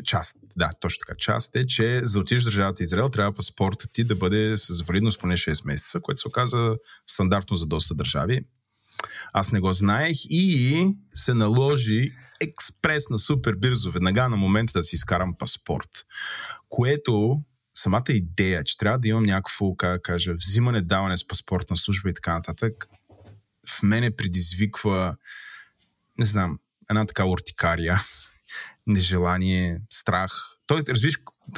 Част е, че за да отидеш в държавата Израел, трябва паспортът ти да бъде с валидност поне 6 месеца, което се оказа стандартно за доста държави. Аз не го знаех и се наложи експрес на супербирзо веднага на момента да си изкарам паспорт, което самата идея, че трябва да имам някакво, как да кажа, взимане, даване с паспортна служба и така нататък, в мене предизвиква, не знам, една така уртикария, нежелание, страх. Той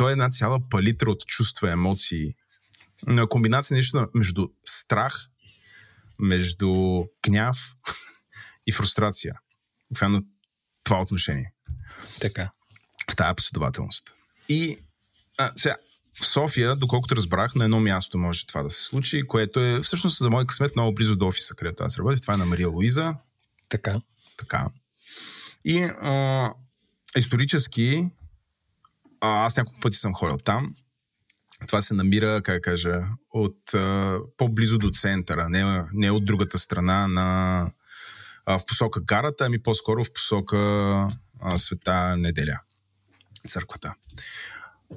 е една цяла палитра от чувства, емоции. На комбинация нещо между страх, между гняв и фрустрация. Фено това отношение. Така. В тая последователност. И сега, в София, доколкото разбрах, на едно място може това да се случи, което е всъщност за мой късмет много близо до офиса, където аз работя. Това е на Мария Луиза. Така. И исторически аз няколко пъти съм ходил там. Това се намира, как кажа, от по-близо до центъра, не от другата страна на в посока гарата, ами по-скоро в посока Света Неделя, църквата.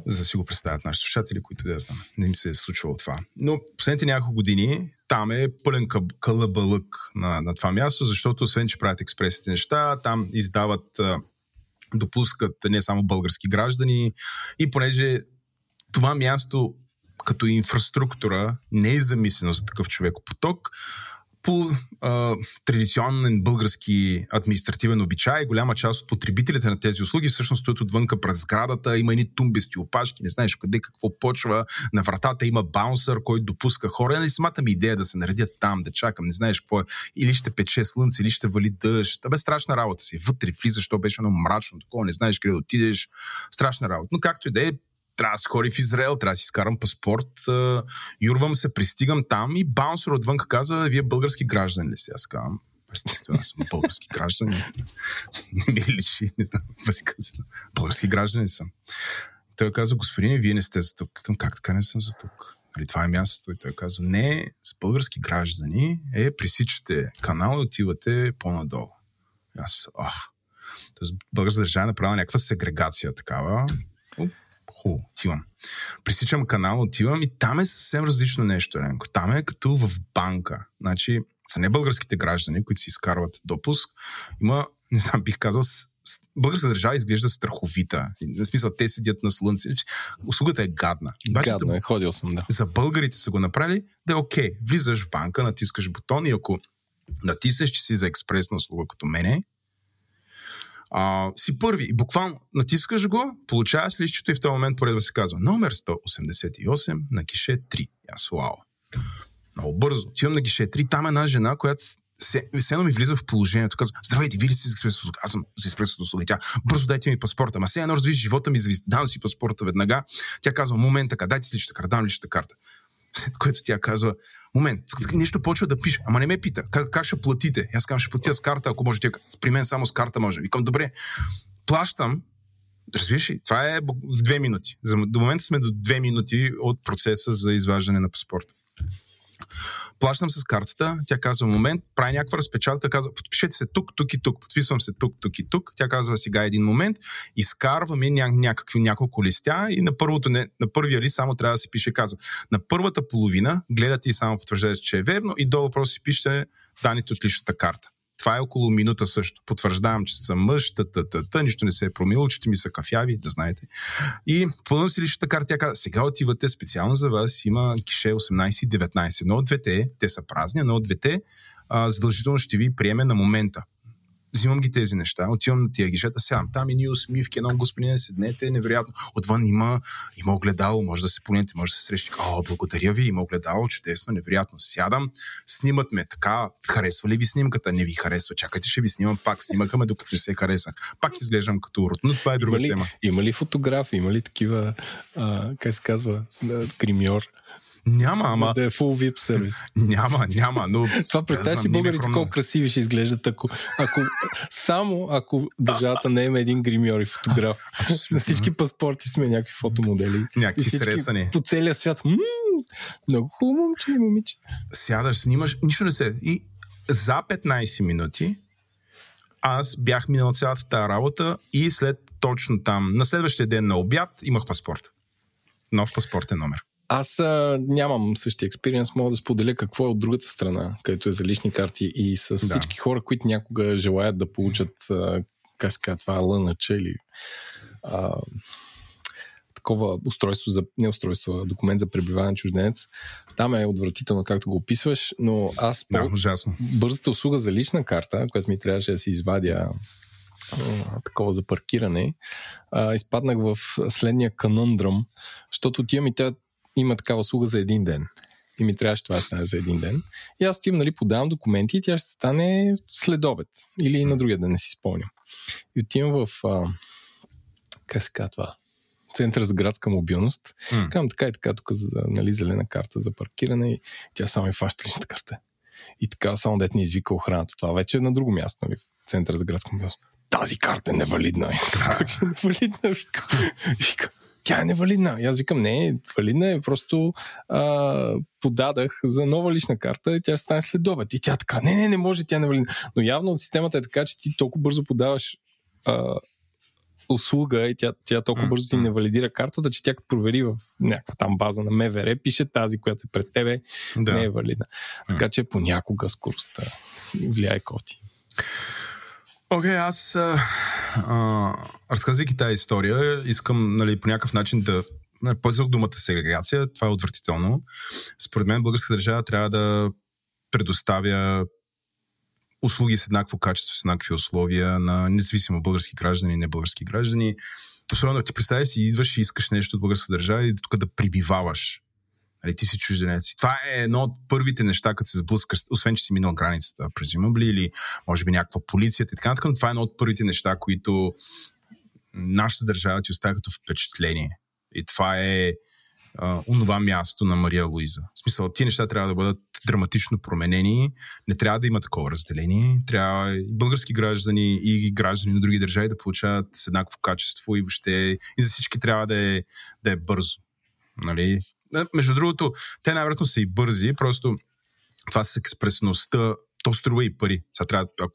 За да си го представят нашите слушатели, които да знам. Не им се е случвало това. Но последните няколко години там е пълен кълъбълък на това място, защото освен, че правят експресните неща, там издават, допускат не само български граждани и понеже това място като инфраструктура не е замислено за такъв човекопоток, по традиционен български административен обичай, голяма част от потребителите на тези услуги всъщност стоят отвънка през сградата, има едни тумбести опашки, не знаеш къде какво почва, на вратата има баунсър, който допуска хора, и самата ми идея да се наредя там, да чакам, не знаеш какво е, или ще пече слънце, или ще вали дъжд, абе страшна работа си, вътре влизаш, то беше едно мрачно, такова, не знаеш къде да отидеш, страшна работа, но както и да е, трябва да се ходи в Израел, трябва да си изкарам паспорт, юрвам се, пристигам там и баунсър отвънка казва, вие български граждани ли сте? Аз казвам, естествено, аз съм български граждани. Не ми личи, не знам, български граждани съм. Той казва, господине, вие не сте за тук. Как така не съм за тук? Нали, това е мястото? И той казва, не, за български граждани е пресичате канал и отивате по-надолу. Аз, Тоест, българска държава е направила някаква сегрегация такава. Хубаво, отивам. Пресичам канал, отивам и там е съвсем различно нещо, Ренко. Там е като в банка. Значи, са не българските граждани, които си изкарват допуск. Има, не знам, бих казал, българската държава изглежда страховита. В смисъл, те седят на слънце. Услугата е гадна. Гадна е, ходил съм, да. За българите са го направили, да е окей. Влизаш в банка, натискаш бутон и ако натиснеш, че си за експресна услуга като мене, си първи и буквално натискаш го, получаваш листчето и в този момент поредва се казва номер 188 на гише 3. Аз, вау. Много бързо. Отивам на гише 3, там е една жена, която седно ми влиза в положението. Казва, здравейте, вие ли сте за експресната услуга? Аз съм за експресната услуга. И тя, бързо дайте ми паспорта. Ама сега едно развиш живота ми, дам си паспорта веднага. Тя казва, момент така, дайте си личната карта, дам личната карта. След което тя казва, момент, нещо почва да пише, ама не ме пита, как ще платите? Аз казвам, ще платя с карта, ако може, при мен само с карта може. Викам, добре, плащам, разбираш ли, това е в 2 минути. До момента сме до 2 минути от процеса за изваждане на паспорта. Плащам с картата, тя казва, момент, прави някаква разпечатка, казва, подпишете се тук, тук и тук, подписвам се тук, тук и тук. Тя казва, сега един момент, изкарваме няколко листя и на първия лист само трябва да се пише, казва, на първата половина гледате и само потвърждате, че е верно и долу просто си пишете данните от личната карта. Това е около минута също. Потвърждавам, че съм мъж, нищо не се е промило, очите ми са кафяви, да знаете. И пълвам си личната карта, тя каза, сега отивате специално за вас, има кише 18 и 19. Но от двете, те са празни, но от двете задължително ще ви приеме на момента. Взимам ги тези неща, отивам на тия гишета, сядам там и ние усмивки, едно господине, седнете, невероятно. Отвън има огледало, може да се понете, може да се срещи. Благодаря ви, има огледало, чудесно, невероятно. Сядам, снимат ме така, харесва ли ви снимката? Не ви харесва, чакайте, ще ви снимам пак. Снимаха ме, докато не се хареса. Пак изглеждам като урод, но това е друга тема. Има ли фотографи, има ли такива, как се казва, гримьор? Няма, ама... Да е full VIP сервис. Няма, но... Това представяш ли българите колко красиви ще изглеждат, ако държавата не има един гримьор и фотограф. На всички паспорти сме някакви фотомодели. Някакви сресани. По целия свят. Много хубаво момче и момиче. Сядаш, снимаш, нищо не се... И за 15 минути аз бях минал цялата тази работа и след точно там, на следващия ден на обяд, имах паспорт. Нов паспортен номер. Аз нямам същия експириенс, мога да споделя какво е от другата страна, където е за лични карти и с всички хора, които някога желаят да получат лъначе или такова устройство, не устройство, документ за пребиваване на чужденец. Там е отвратително, както го описваш, но аз бързата услуга за лична карта, която ми трябваше да си извадя такова за паркиране, изпаднах в следния канъндръм, защото тия ми тя има такава услуга за един ден. И ми трябваше това да стане за един ден. И аз отивам, подавам документи и тя ще стане след обед. Или на другия ден, не си спомням. И отивам в... Как се казва това? център за градска мобилност. Кам така и така, тук за, нали, зелена карта за паркиране и тя само е фаща личната карта. И така, само дет не извика охраната. Това вече е на друго място, нали, в центъра за градска мобилност. Тази карта е невалидна. Как е невалидна? Викам. Тя е невалидна. И аз викам, не, валидна е, просто подадах за нова лична карта и тя ще стане следобед. И тя така, не може, тя е невалидна. Но явно системата е така, че ти толкова бързо подаваш услуга и тя толкова бързо ти не валидира картата, че тя като провери в някаква там база на МВР, пише тази, която е пред тебе, не е валидна. Така че понякога скоростта влияе кофти. Окей, аз разказвайки тази история, искам, нали, по някакъв начин да... Ползвах думата сегрегация, това е отвратително. Според мен българската държава трябва да предоставя услуги с еднакво качество, с еднакви условия на независимо български граждани и небългарски граждани. Особено ти представяш си, идваш и искаш нещо от българската държава и тук да прибиваваш. Нали, ти си чужденец. Това е едно от първите неща, като се сблъскаш, освен че си минал границата, презумабли, или може би някаква полиция и така нататък. Това е едно от първите неща, които нашата държава ти оставя като впечатление. И това е онова място на Мария Луиза. В смисъл, тия неща трябва да бъдат драматично променени. Не трябва да има такова разделение. Трябва и български граждани и граждани на други държави да получават с еднакво качество и въобще и за всички трябва да е бързо. Нали? Между другото, те най-вероятно са и бързи, просто това с експресността, то струва и пари. Сега трябва, ако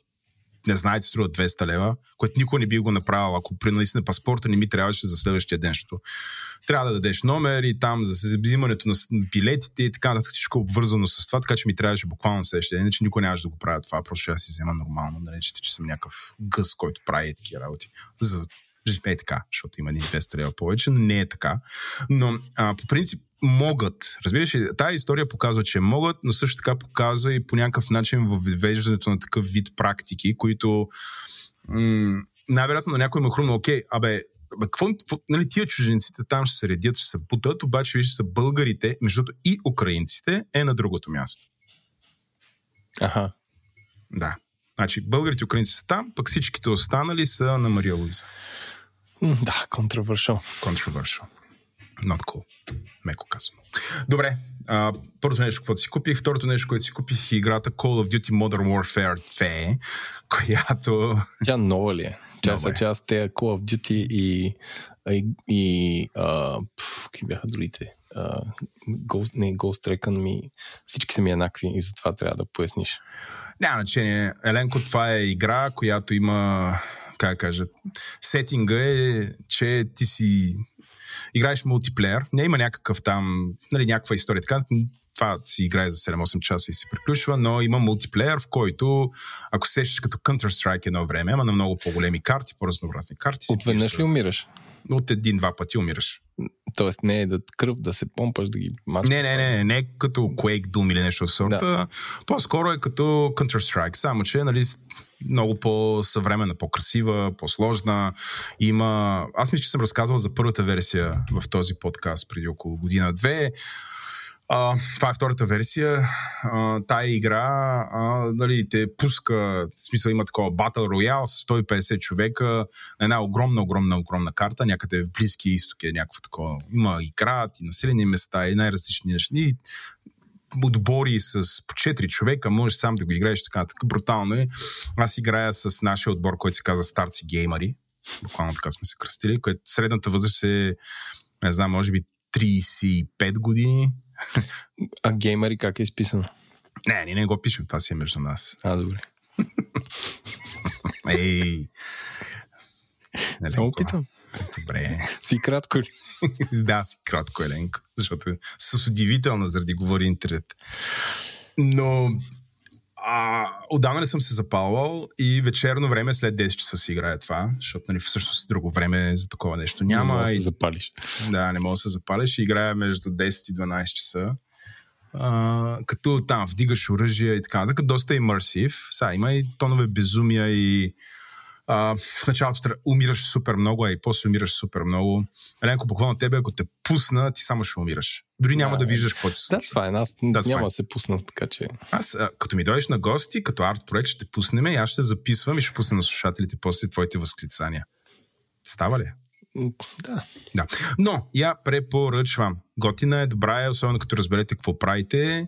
не знаете, струва 200 лева, което никой не би го направил, ако при наистина паспорта не ми трябваше за следващия ден, защото трябва да дадеш номер и там за взимането на билетите и така нататък, всичко обвързано с това, така че ми трябваше буквално следващия ден, че никой нямаше да го правя това, просто аз си взема нормално, да речете, че съм някакъв гъс, който прави такива работи. Е така, защото има 200 лева повече, но не е така. Но по принцип могат. Разбираш ли, тая история показва, че могат, но също така показва и по някакъв начин въвеждането на такъв вид практики, които най-вероятно на някой му хрумна, окей, нали, тия чужденците там ще се редят, ще се бутат, обаче виж, са българите, междуто и украинците е на другото място. Аха. Да. Значи, българите и украинци са там, пък всичките останали са на Мария Луиза. Да, контравършъл. Контравършъл. Not cool. Меко казвам. Добре, първото нещо, което си купих, второто нещо, което си купих е играта Call of Duty Modern Warfare 2, която... Тя нова ли е? Част те Call of Duty какви бяха другите? Ghost Recon ми... Всички са ми еднакви и затова трябва да поясниш. Няма значение. Еленко, това е игра, която има... Как да кажа? Сетинга е, че ти си... Играеш мултиплеер, не има някакъв там, нали, някаква история, така, това си играе за 7-8 часа и се приключва, но има мултиплеер, в който, ако сещаш като Counter-Strike едно време, ама на много по-големи карти, по-разнообразни карти. Отведнъж ли умираш? От 1-2 пъти умираш. Тоест не е да кръв, да се помпаш, да ги мачкаш. Не като Quake, Doom или нещо от сорта. Да. По-скоро е като Counter-Strike, само че, нали, много по-съвременна, по-красива, по-сложна. Има... Аз мисля, че съм разказвал за първата версия в този подкаст преди около година-две. Това е втората версия. Тая игра дали, те пуска, в смисъл има такова Battle Royale с 150 човека на една огромна карта, някъде в Близкия изток е някаква такова. Има и град, и населени места, и най-различни неща. И отбори с по 4 човека, можеш сам да го играеш, така брутално е. Аз играя с нашия отбор, който се казва Старци Геймари. Буквално така сме се кръстили, което средната възраст е, не знам, може би 35 години. А геймери как е изписано? Не го пишем, това си е между нас. Добре. Ей! Само питам. Добре. Си кратко ли? Да, си кратко, Еленко. Защото е с удивителна, заради говори интернет. Но отдавна не съм се запалвал и вечерно време след 10 часа си играе това, защото, нали, всъщност друго време за такова нещо няма. Не мога да се запалиш. Да, не мога да се запалиш и играя между 10 и 12 часа. Като там вдигаш оръжия и така, така доста имърсив. Сега има и тонове безумия и в началото умираш супер много, а и после умираш супер много. Еленко, буквално тебе, ако те пусна, ти само ще умираш. Дори няма да виждаш какво ти се случва. Аз няма да се пусна, така че... Аз, като ми дойдеш на гости, като арт-проект ще те пуснем и аз ще записвам и ще пусна на слушателите после твоите възклицания. Става ли? Да. Да. Но я препоръчвам. Готина е, добра е, особено като разберете какво правите.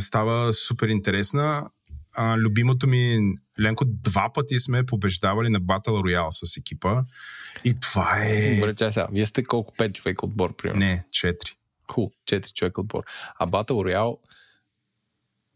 Става супер интересна. Любимото ми, Ленко, 2 пъти сме побеждавали на Battle Royale с екипа. И това е... Добре, чай сега. Вие сте колко? 5 човека отбор, примерно? Не, 4. Ху, 4 човека отбор. А Battle Royale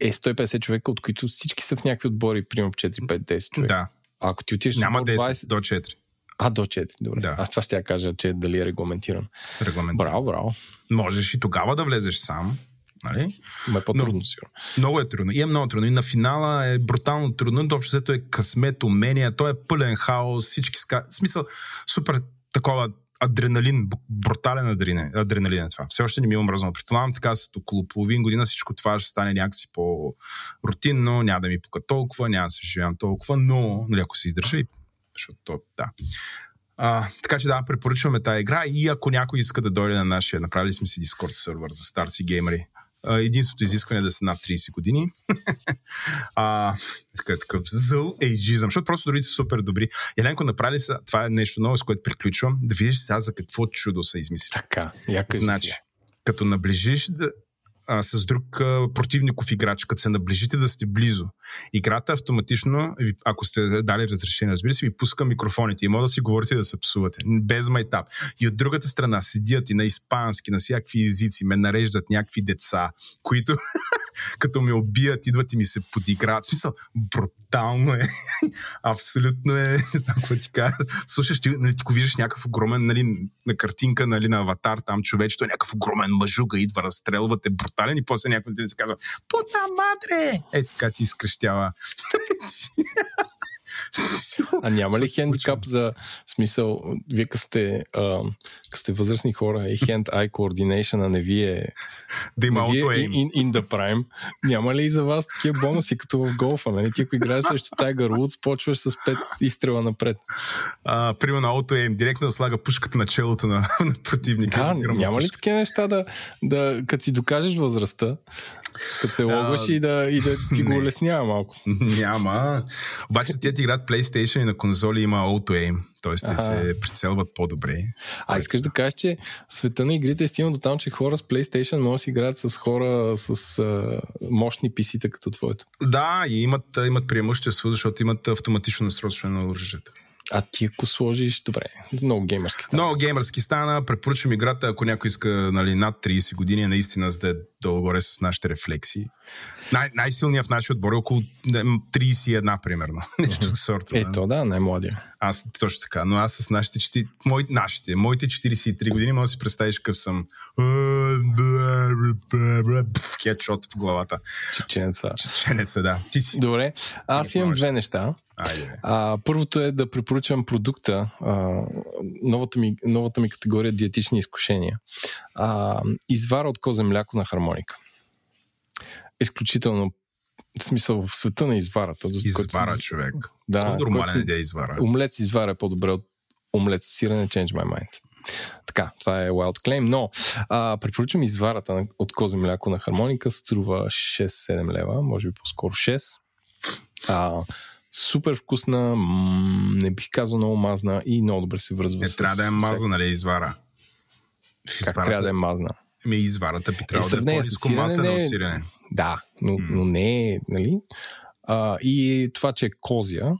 е 150 човека, от които всички са в някакви отбори, примерно 4-5-10 човека. Да. А ако ти отидеш... Няма 10, 20... до 4. А, до 4, добре. Да. Аз това ще я кажа, че дали е регламентирано. Регламентирано. Браво, браво. Можеш и тогава да влезеш сам. Нали? Ма е по-трудно, но, сигурно. Много е трудно. И е много трудно. И на финала е брутално трудно. Общо взето е късмет, умения. Той е пълен хаос. Всички ска... В смисъл, супер такова адреналин. Брутален адреналин е това. Все още не ми е омръзнало. Предполагам, така след около половин година всичко това ще стане някакси по-рутинно. Няма да ми пука толкова, няма да се живеям толкова, но нали, ако се издържа и... Защото, да. Така че да, препоръчваме тази игра и ако някой иска да дойде на нашия, направили сме си Discord сервер за старци геймери. Единството изискване е да са над 30 години. Такъв зъл ейджизъм, защото просто другите са супер добри. Еленко, направили са, това е нещо ново, с което приключвам, да видиш сега за какво чудо са измислили. Така, яка значи, като наближиш да, с друг противников играч, като се наближите да сте близо. Играта автоматично, ако сте дали разрешение, разбира се, ви пуска микрофоните и може да си говорите да се псувате. Без майтап. И от другата страна седят и на испански, на всякакви езици, ме нареждат някакви деца, които като ме убият, идват и ми се подиграват. В смисъл, брутално е. Абсолютно е. Не знам какво ти кажа. Слушаш, ти, нали, ти го виждаш някакъв огромен, нали, на картинка, нали, на аватар, там човечето, някакъв огромен мъжуга, идва, разстрелва те брутален и после някой ден се казва "Пута мадре!" Е, така ти изкрещява. А няма ли хендикап за смисъл, вие късте възрастни хора и hand-eye coordination, а не вие да има in the prime, няма ли и за вас такива бонуси като в голфа, нали? Ти ако играеш срещу Tiger Woods, почваш с 5 изстрела напред. Примерно на auto-aim, директно слага пушката на челото на противника. Да, няма ли такива неща да като си докажеш възрастта, като се логваш и да ти го улеснява малко? Няма. Обаче те ти играят PlayStation и на конзоли има auto-aim, т.е. те се прицелват по-добре. Искаш да кажеш, че света на игрите е стигнал до там, че хора с PlayStation може да си играят с хора с мощни PC-та като твоето. Да, и имат преимущество, защото имат автоматично настройване на оръжията. А ти ако сложиш, добре, много геймърски стана. Много геймърски стана, препоръчвам играта, ако някой иска, нали, над 30 години, наистина за да е долу-горе с нашите рефлекси. Най-силният в нашия отбор е около 31, примерно. Нещо от сорта. Ето, да, най-младия. Аз точно така, но аз с моите 43 години може да си представиш къв съм. Хедшот в главата. Чеченеца, да. Ти си. Добре, аз имам две неща. Първото е да препоръчвам продукта, новата ми категория диетични изкушения. Извара от козе мляко на хармоника. Изключително, в смисъл, в света на изварата. Извара, който, човек. Да, нормален да извара. Омлет с извара е по-добре от омлет с сирене, change my mind. Така, това е wild claim, но препоръчвам изварата от козе мляко на хармоника, струва 6-7 лева, може би по-скоро 6. Супер вкусна, не бих казал много мазна и много добре се връзва с... Трябва да е мазна, нали, извара? Как трябва да е мазна? Изварата би трябва да е по-ниско маслено сирене. Да, но не е, нали? И това, че е козия,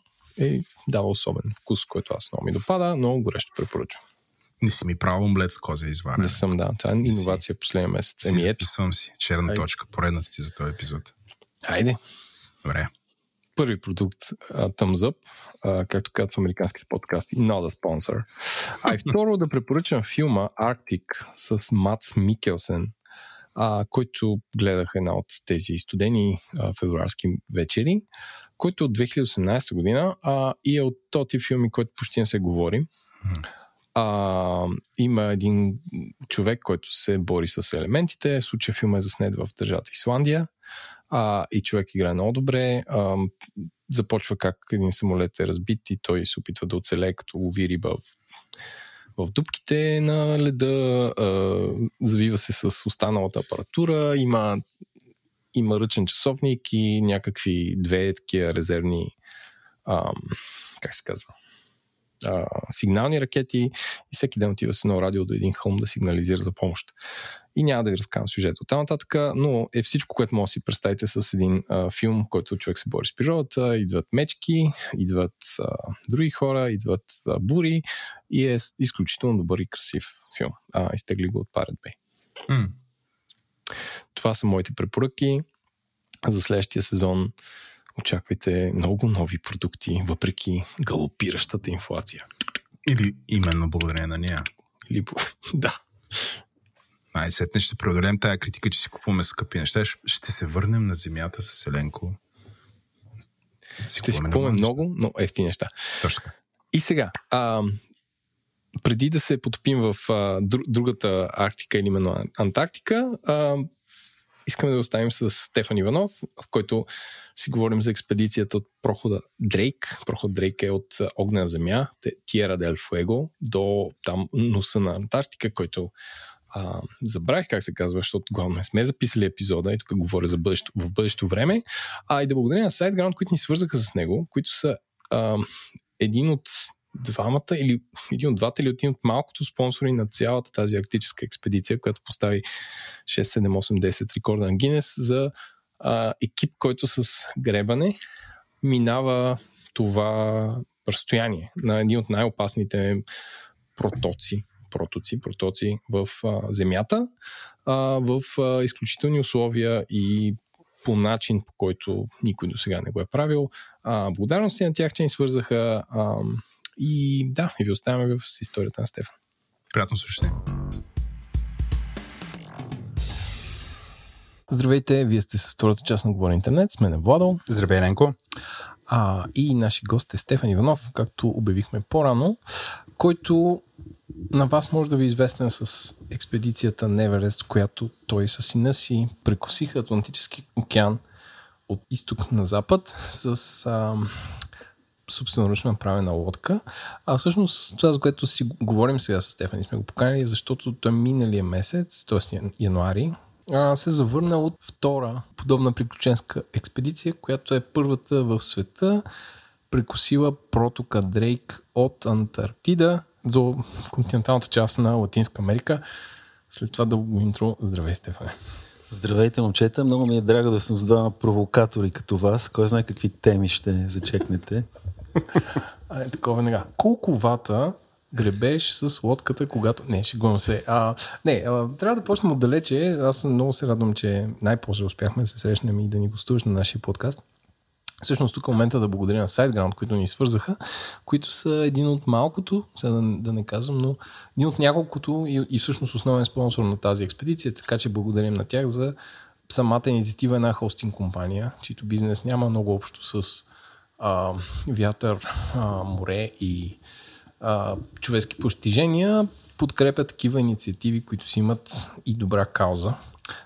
дава особен вкус, който аз много ми допада, но горещо препоръчвам. Не си ми правил омлет с козия извара. Не съм, да. Това е иновация последния месец. Си записвам си. Черна точка. Поредната ти за този епизод. Хайде. Добре. Първи продукт, Thumbs Up, както казват в американските подкасти, not a sponsor. А и второ, да препоръчам филма Arctic с Мац Микелсен, който гледах една от тези студени февруарски вечери, който от 2018 година и е от този филми, който почти не се говори. Има един човек, който се бори с елементите. В случая филма е заснет в държавата Исландия. И човек играе много добре. Започва как един самолет е разбит и той се опитва да оцелее, като лови риба в дупките на леда. Завива се с останалата апаратура. Има ръчен часовник и някакви две такива резервни как се казва? сигнални ракети и всеки ден отива с едно радио до един хълм да сигнализира за помощ. И няма да ви разказвам сюжет от там нататък, но е всичко, което може да си представите с един филм, който човек се бори с природата, идват мечки, идват други хора, идват бури и е изключително добър и красив филм. Изтегли го от Pirate Bay. Това са моите препоръки. За следващия сезон очаквайте много нови продукти, въпреки галопиращата инфлация. Или именно благодарение на нея. Или... Да. Най-сетне ще преодолеем тая критика, че си купуваме скъпи неща. Ще се върнем на земята с Еленко. Ще си купуваме много, но ефтини неща. Точно. И сега, преди да се потопим в другата Арктика, или именно Антарктика, искаме да оставим с Стефан Иванов, в който си говорим за експедицията от прохода Дрейк. Проход Дрейк е от Огнена земя, Тиера дел Фуего, до там носа на Антарктика, който забравих как се казва, защото главно не сме записали епизода и тук говоря за бъдещо, в бъдещо време. И да благодаря на SiteGround, които ни свързаха с него, които са един от двамата или един от двата или един от малкото спонсори на цялата тази арктическа експедиция, която постави 6, 7, 8, 10 рекорда на Гинес за екип, който с гребане минава това разстояние на един от най-опасните протоци в земята, в изключителни условия и по начин, по който никой до сега не го е правил. Благодарности на тях, че ни свързаха и да, и ви оставяме с историята на Стефан. Приятно слушане. Здравейте, вие сте с втората част на Говори на Интернет, с мен е Владо. Здравей, Ленко. И наши гост е Стефан Иванов, както обявихме по-рано, който на вас може да ви е известен с експедицията Неверест, която той със сина си прекосиха Атлантически океан от изток на запад с собственоръчно направена лодка. А всъщност това, за което си говорим сега с Стефан, и сме го поканили, защото той миналия месец, т.е. януари, се завърна от втора подобна приключенска експедиция, която е първата в света, прекосила протока Дрейк от Антарктида до континенталната част на Латинска Америка. След това дълго интро. Здравей, Стефане. Здравейте, момчета. Много ми е драго да съм с двама провокатори като вас. Кой знае какви теми ще зачекнете. Такова веднага. Колко вата гребеш с лодката, когато... Не, шегувам се. Трябва да почнем отдалече. Аз много се радвам, че най-после успяхме да се срещнем и да ни гостуваш на нашия подкаст. Всъщност тук е момента да благодаря на SiteGround, които ни свързаха, които са един от малкото, да не казвам, но един от няколкото и всъщност основен спонсор на тази експедиция, така че благодарим на тях за самата инициатива, една хостинг компания, чийто бизнес няма много общо с вятър, море и човешки постижения, подкрепят такива инициативи, които си имат и добра кауза.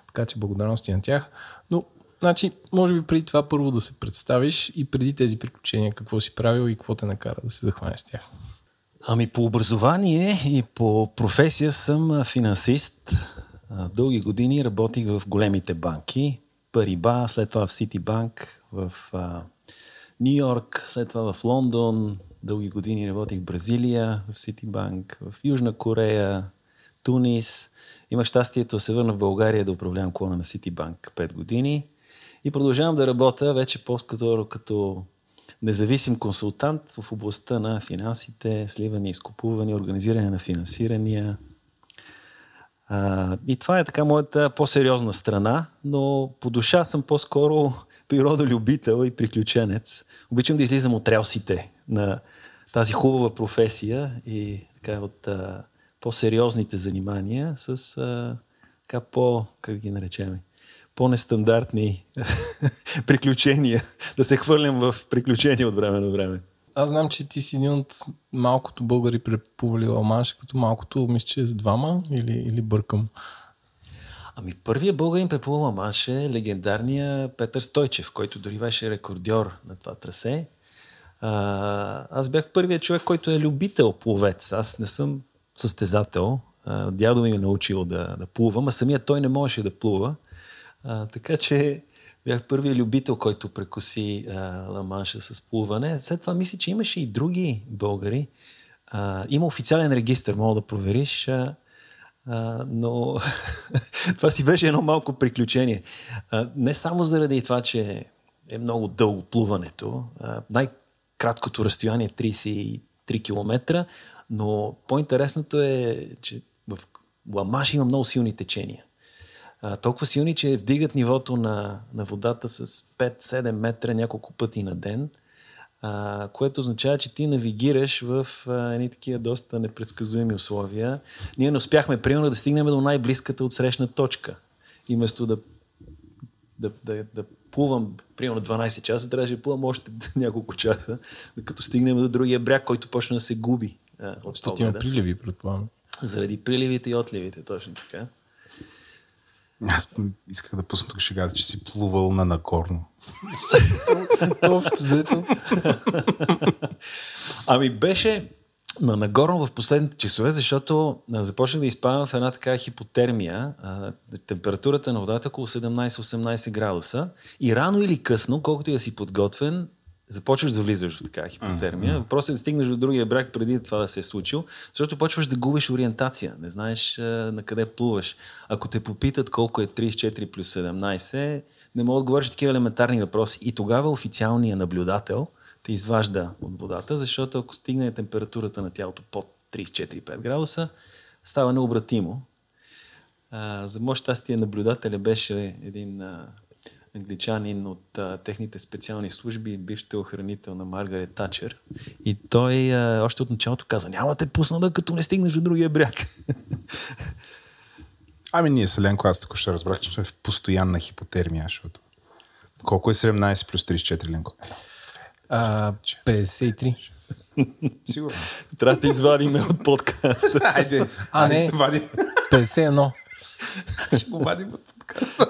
Така че благодарности на тях. Но значи, може би преди това първо да се представиш и преди тези приключения какво си правил и какво те накара да се захванеш с тях. По образование и по професия съм финансист. Дълги години работих в големите банки. Париба, след това в Ситибанк, в Ню Йорк, след това в Лондон. Дълги години работих в Бразилия, в Ситибанк, в Южна Корея, Тунис. Имах щастието да се върна в България да управлявам клона на Ситибанк 5 години. И продължавам да работя вече по-скоро като независим консултант в областта на финансите, сливане, изкупуване, организиране на финансирания. И това е така моята по-сериозна страна, но по душа съм по-скоро природолюбител и приключенец. Обичам да излизам от релсите на тази хубава професия и така от по-сериозните занимания с така как ги наречем, по-нестандартни приключения, да се хвърлям в приключения от време на време. Аз знам, че ти си един от малкото българи преплували Ламанш, като малкото, мисля, че с двама или бъркам? Първият българин преплувал Ламанш е легендарният Петър Стойчев, който дори беше рекордьор на това трасе. Аз бях първият човек, който е любител пловец. Аз не съм състезател. Дядо ми е научил да плувам, а самия той не можеше да плува. Така че бях първият любител, който прекоси Ламанша с плуване. След това мисля, че имаше и други българи. Има официален регистър, мога да провериш, но това си беше едно малко приключение. Не само заради това, че е много дълго плуването. Най-краткото разстояние е 33 км, но по-интересното е, че в Ламаш има много силни течения. Толкова силни, че вдигат нивото на водата с 5-7 метра няколко пъти на ден, което означава, че ти навигираш в едни такива доста непредсказуеми условия. Ние не успяхме, примерно, да стигнем до най-близката отсрещна точка. И вместо да плувам, примерно 12 часа, трябваше да плувам още няколко часа, докато стигнем до другия бряг, който почна да се губи. Защото има приливи, предполагам. Заради приливите и отливите, точно така. Аз исках да пусна тук шегата, че си плувал на Нагорно. Общо взето. Ами беше на Нагорно в последните часове, защото започнах да изпадам в една така хипотермия. Температурата на водата е около 17-18 градуса. И рано или късно, колкото и да си подготвен, започваш да влизаш в такава хипотермия. Mm-hmm. Въпросът е да стигнеш до другия бряг преди това да се е случило, защото почваш да губиш ориентация. Не знаеш на къде плуваш. Ако те попитат колко е 34 плюс 17, не мога да отговориш такива елементарни въпроси. И тогава официалният наблюдател те изважда от водата, защото ако стигне температурата на тялото под 34-5 градуса, става необратимо. За мой щастие наблюдателя беше един англичанин от техните специални служби, бивш телохранител на Маргарет Тачер. И той още от началото каза: няма да те пусна, като не стигнеш до другия бряг. Ами ние, Еленко, аз току-що разбрах, че сме в постоянна хипотермия, защото... Колко е 17 плюс 34, Еленко? 53. Сигурно. Трябва да извадиме от подкаста. Айде. А, не. Вадим. 51. Ще го вадим от подкаста.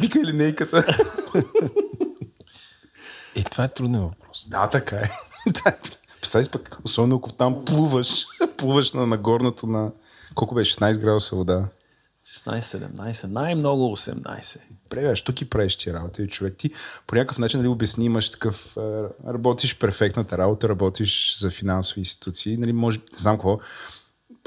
Вика линейката. Е, това е труден въпрос. Да, така е. Представи пък, особено ако там плуваш на горното на... Колко бе? 16 градуса вода? 16-17, най-много 18. Превяш, тук и правиш ти работа. И човек ти по някакъв начин нали, обясни, имаш такъв... Работиш перфектната работа, работиш за финансови институции. Нали, може, не знам какво.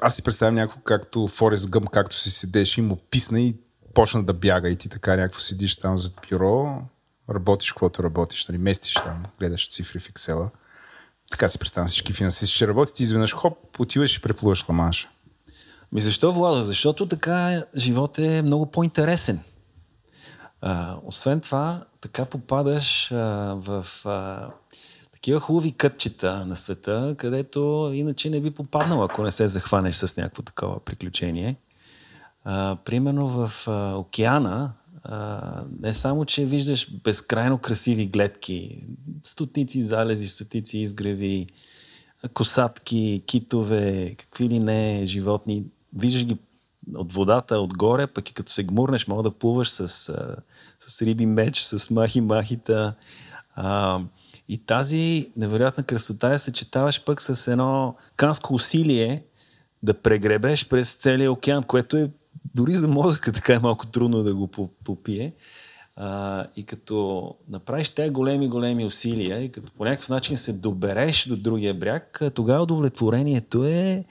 Аз си представям някакво както Форест Гъмп, както си седеш и му писна и почна да бяга и ти така някакво седиш там зад бюро, работиш каквото работиш, нали, местиш там, гледаш цифри в Excel-а. Така си представям всички финансисти, ще работят и изведнъж хоп, отиваш и преплуваш Ламанша. Ми защо, Владо? Защото така живот е много по-интересен. Освен това, така попадаш в такива хубави кътчета на света, където иначе не би попаднал, ако не се захванеш с някакво такова приключение. Примерно в океана, не само, че виждаш безкрайно красиви гледки, стотици залези, стотици изгреви, косатки, китове, какви ли не животни. Виждаш ги от водата, отгоре, пък и като се гмурнеш, мога да плуваш с риби меч, с махи-махита. И тази невероятна красота я съчетаваш пък с едно канско усилие да прегребеш през целия океан, което е дори за мозъка така е малко трудно да го попие. И като направиш тези големи усилия и като по някакъв начин се добереш до другия бряг, тогава удовлетворението е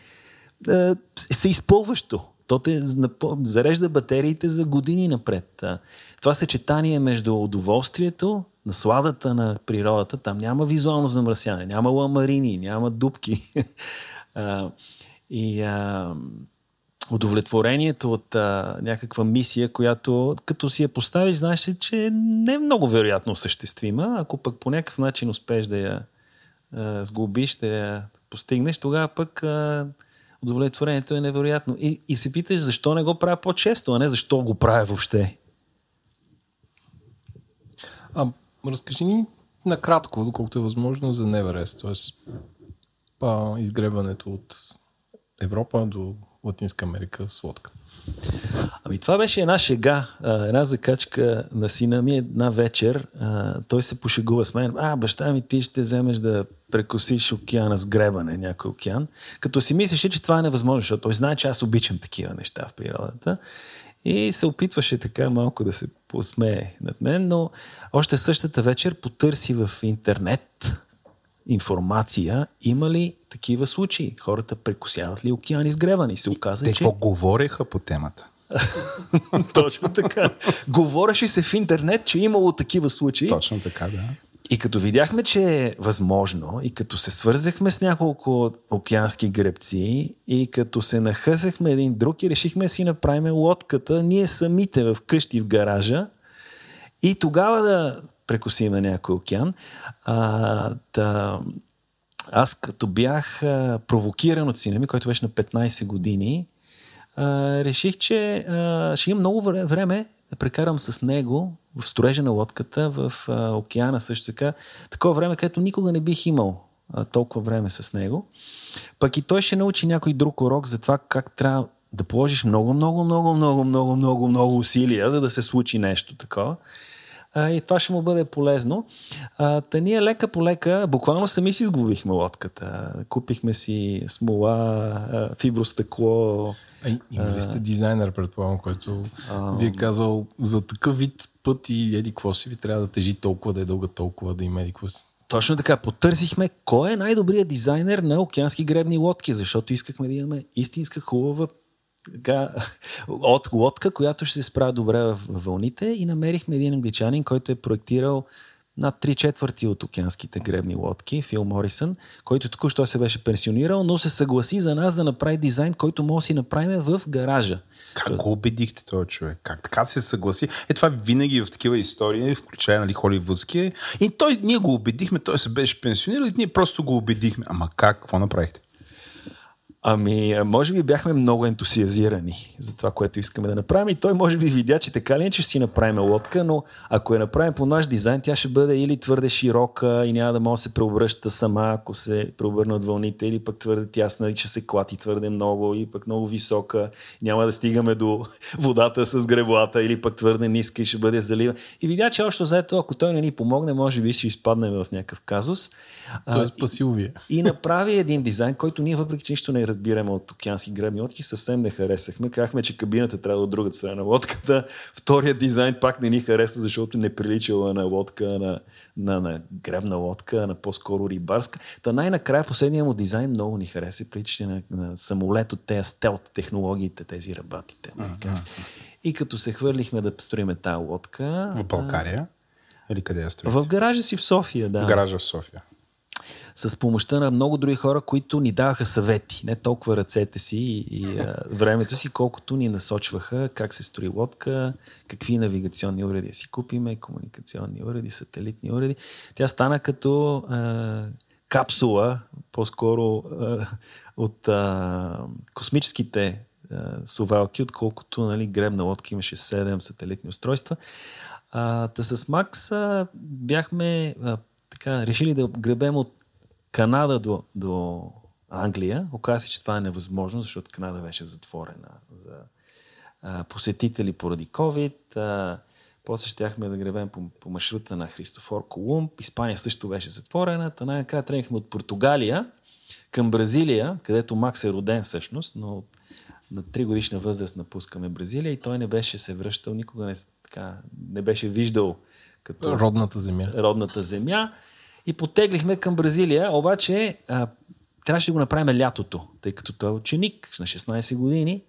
изпълващо. То те зарежда батериите за години напред. Това съчетание между удоволствието, насладата на природата, там няма визуално замърсяване, няма ламарини, няма дупки. Удовлетворението от някаква мисия, която като си я поставиш, знаеш, че не е много вероятно осъществима. Ако пък по някакъв начин успееш да я сглобиш, да я постигнеш, тогава пък удовлетворението е невероятно. И се питаш защо не го правя по-често, а не защо го правя въобще. Разкажи ни накратко, доколкото е възможно, за Неверест, т.е. изгребването от Европа до Латинска Америка с лодка. Ами това беше една шега, една закачка на сина ми една вечер. Той се пошегува с мен. Баща ми, ти ще вземеш да прекосиш океана с гребане, някой океан. Като си мислеше, че това е невъзможно, защото той знае, че аз обичам такива неща в природата. И се опитваше така малко да се посмее над мен, но още същата вечер потърси в интернет информация, има ли такива случаи? Хората прекосяват ли океани с гребане? И се оказа, те че... Те поговореха по темата. Точно така. Говореше се в интернет, че имало такива случаи. Точно така, да. И като видяхме, че е възможно, и като се свързахме с няколко океански гребци, и като се нахъсахме един друг и решихме да си направим лодката, ние самите в къщи в гаража, и тогава да прекосим на някой океан. Аз като бях провокиран от сина ми, който беше на 15 години, реших, че ще имам много време да прекарам с него в строежа на лодката, в океана също така. Такова време, където никога не бих имал толкова време с него. Пък и той ще научи някой друг урок за това как трябва да положиш много усилия, за да се случи нещо такова. И това ще му бъде полезно. Та ние лека по лека, буквално сами си изгубихме лодката. Купихме си смола, фибростъкло. Има ли сте дизайнер, предполагам, който ви е казал за такъв вид път и еди какво си ви трябва да тежи толкова, да е дълга толкова, да има еди какво си. Точно така, потърсихме кой е най-добрият дизайнер на океански гребни лодки, защото искахме да имаме истинска хубава от лодка, която ще се справя добре в вълните, и намерихме един англичанин, който е проектирал над 3/4 от океанските гребни лодки, Фил Морисън, който току-що се беше пенсионирал, но се съгласи за нас да направи дизайн, който може да си направим в гаража. Как го убедихте този човек? Как така се съгласи? Е, това винаги в такива истории, включая, нали, холивудския. И той, ние го убедихме, той се беше пенсионирал и ние просто го убедихме. Ама как? Какво направихте? Ами, може би бяхме много ентусиазирани за това, което искаме да направим, и той може би видя, че така ли не, че ще си направим лодка, но ако я направим по наш дизайн, тя ще бъде или твърде широка и няма да може да се преобръща сама, ако се преобърна от вълните, или пък твърде тясна и ще се клати твърде много, или пък много висока, няма да стигаме до водата с греблата, или пък твърде ниска и ще бъде залива. И видя, че общо заето, ако той не ни помогне, може би ще изпаднем в някакъв казус. Той спаси Увия. И направи един дизайн, който ние, въпреки че нищо не разбираме от океански гребни лодки, съвсем не харесахме. Казахме, че кабината трябва от другата страна на лодката. Вторият дизайн пак не ни хареса, защото не приличала на лодка, на гребна лодка, на по-скоро рибарска. Та най-накрая последния му дизайн много ни хареса. Прилича на самолет от тези стелт технологиите, тези рабатите. И като се хвърлихме да строиме тази лодка... В България? Или къде я строите? В гаража си в София, да. В гаража в София. С помощта на много други хора, които ни даваха съвети. Не толкова ръцете си и времето си, колкото ни насочваха как се строи лодка, какви навигационни уреди си купиме, комуникационни уреди, сателитни уреди. Тя стана като капсула, по-скоро от космическите совалки, отколкото, нали, гребна лодка имаше 7 сателитни устройства. Та с Макс бяхме така, решили да гребем от Канада до Англия. Оказа се, че това е невъзможно, защото Канада беше затворена за посетители поради COVID. После щяхме да гребем по маршрута на Христофор Колумб. Испания също беше затворена. Та най-накрая тръгнахме от Португалия към Бразилия, където Макс е роден всъщност, но на 3-годишна възраст напускаме Бразилия, и той не беше се връщал, никога не беше виждал като родната земя. И потеглихме към Бразилия, обаче трябваше да го направим лятото, тъй като той е ученик на 16 години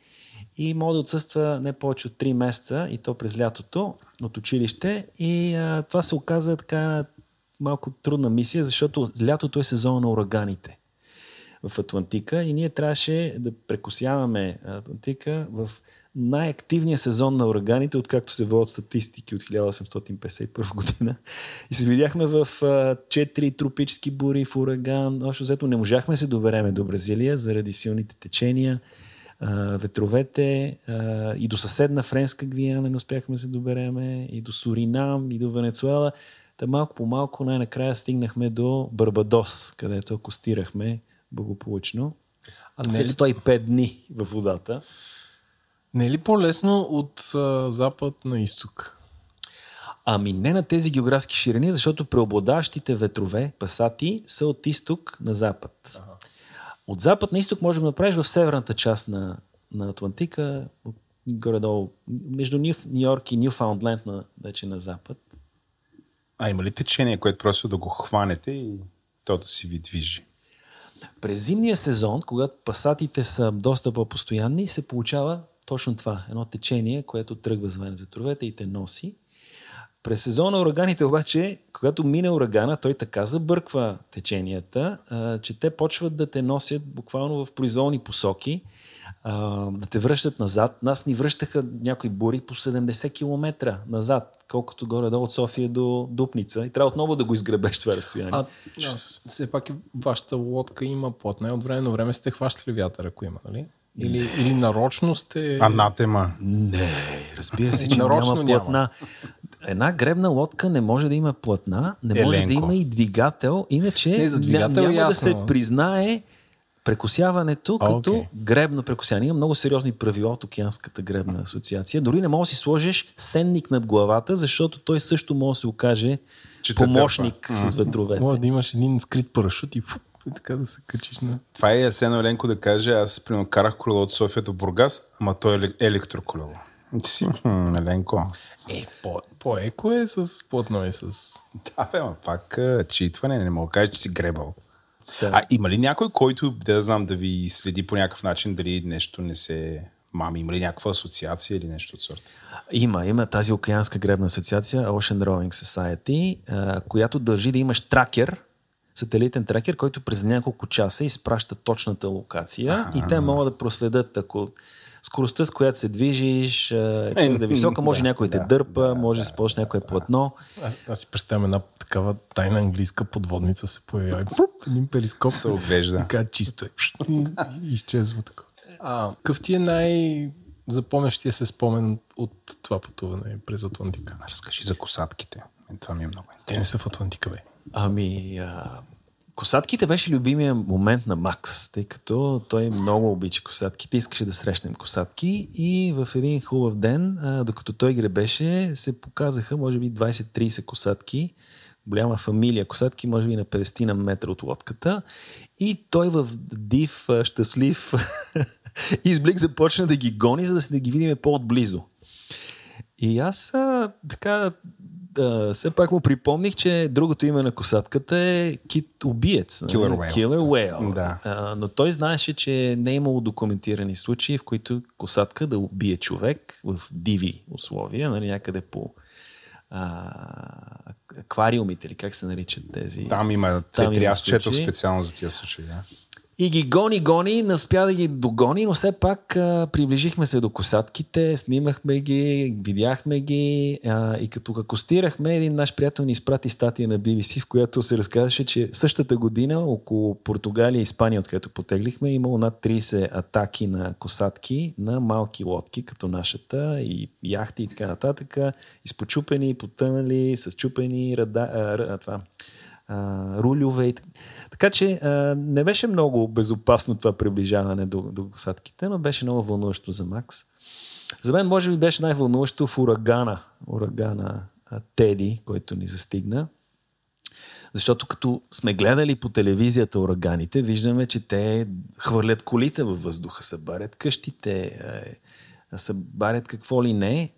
и може да отсъства не повече от 3 месеца, и то през лятото, от училище. И това се оказа така малко трудна мисия, защото лятото е сезон на ураганите в Атлантика, и ние трябваше да прекосяваме Атлантика в най-активния сезон на ураганите, откакто се водят статистики от 1851 година. И се видяхме в 4 тропически бури, в ураган. Общо взето не можахме да се добереме до Бразилия заради силните течения, ветровете, и до съседна Френска Гвиана не успяхме да се добереме, и до Суринам, и до Венецуела. Та малко по малко най-накрая стигнахме до Барбадос, където акостирахме благополучно. След 105 дни във водата. Не е ли по-лесно от запад на изток? Ами не на тези географски ширини, защото преобладаващите ветрове, пасати, са от изток на запад. Ага. От запад на изток може да го направиш в северната част на Атлантика, горе-долу, между Нью-Йорк и Нюфаундленд, вече на запад. А има ли течение, което просто да го хванете и... то да си ви движи. През зимния сезон, когато пасатите са доста по-постоянни, се получава точно това. Едно течение, което тръгва звен за ветровете и те носи. През сезона на ураганите обаче, когато мине урагана, той така забърква теченията, че те почват да те носят буквално в произволни посоки, да те връщат назад. Нас ни връщаха някои бури по 70 км назад, колкото горе-долу от София до Дупница. И трябва отново да го изгребеш това разстояние. Все пак вашата лодка има платна. От време на време сте хващали вятър, ако има, нали? Или нарочно сте... Анатема. Не, разбира се, че няма платна. Една гребна лодка не може да има платна, не може да има и двигател, иначе няма да се признае прекосяването като гребно прекосяване. Има много сериозни правила от Океанската гребна асоциация. Дори не може да си сложиш сенник над главата, защото той също може да се окаже помощник с ветровете. Може да имаш един скрит парашут и фуп. Така да се качиш на... Това е Асено Еленко да каже, аз карах колело от София до Бургас, ама то е електроколело. Ти си Еленко. По-еко е с платно и с... Да, бе, ама пак читване, не мога да кажа, че си гребал. Да. А има ли някой, който да знам да ви следи по някакъв начин, дали нещо не се... Мами, има ли някаква асоциация или нещо от сорта? Има тази Океанска гребна асоциация, Ocean Rowing Society, която държи да имаш тракер, сателитен тракер, който през няколко часа изпраща точната локация и те могат да проследят, ако скоростта, с която се движиш, е да висока, може някой те дърпа, може да използваш някое платно. Аз си представям една такава тайна английска подводница се появява. Един перископ се оглежда. Така чисто е. Изчезва така. Какъв ти е най-запомнящия се спомен от това пътуване през Атлантика? Разкажи за косатките. Това ми е много интересно. Те не са в Атлантика, бе. Косатките беше любимия момент на Макс, тъй като той много обича косатките, искаше да срещнем косатки и в един хубав ден, докато той гребеше, се показаха може би 20-30 косатки, голяма фамилия косатки, може би на 50 на метра от лодката и той в див, щастлив изблик започна да ги гони, за да ги видим по-отблизо. И аз така... все пак му припомних, че другото име на косатката е кит-убиец. Killer Whale. Да. Но той знаеше, че не е имало документирани случаи, в които косатка да убие човек в диви условия, нали, някъде по аквариумите, или как се наричат тези. Там има, аз четох специално за тия случаи. Да. И ги гони, не успя да ги догони, но все пак приближихме се до косатките, снимахме ги, видяхме ги и като акостирахме, един наш приятел ни изпрати статия на BBC, в която се разказваше, че същата година около Португалия и Испания, откъдето потеглихме, имало над 30 атаки на косатки на малки лодки, като нашата и яхти и така нататък, изпочупени, потънали, с чупени рулюве. Така че не беше много безопасно това приближаване до косатките, но беше много вълнуващо за Макс. За мен може би беше най-вълнуващо в урагана Теди, който ни застигна. Защото като сме гледали по телевизията ураганите, виждаме, че те хвърлят колите във въздуха, събарят къщите, събарят какво ли не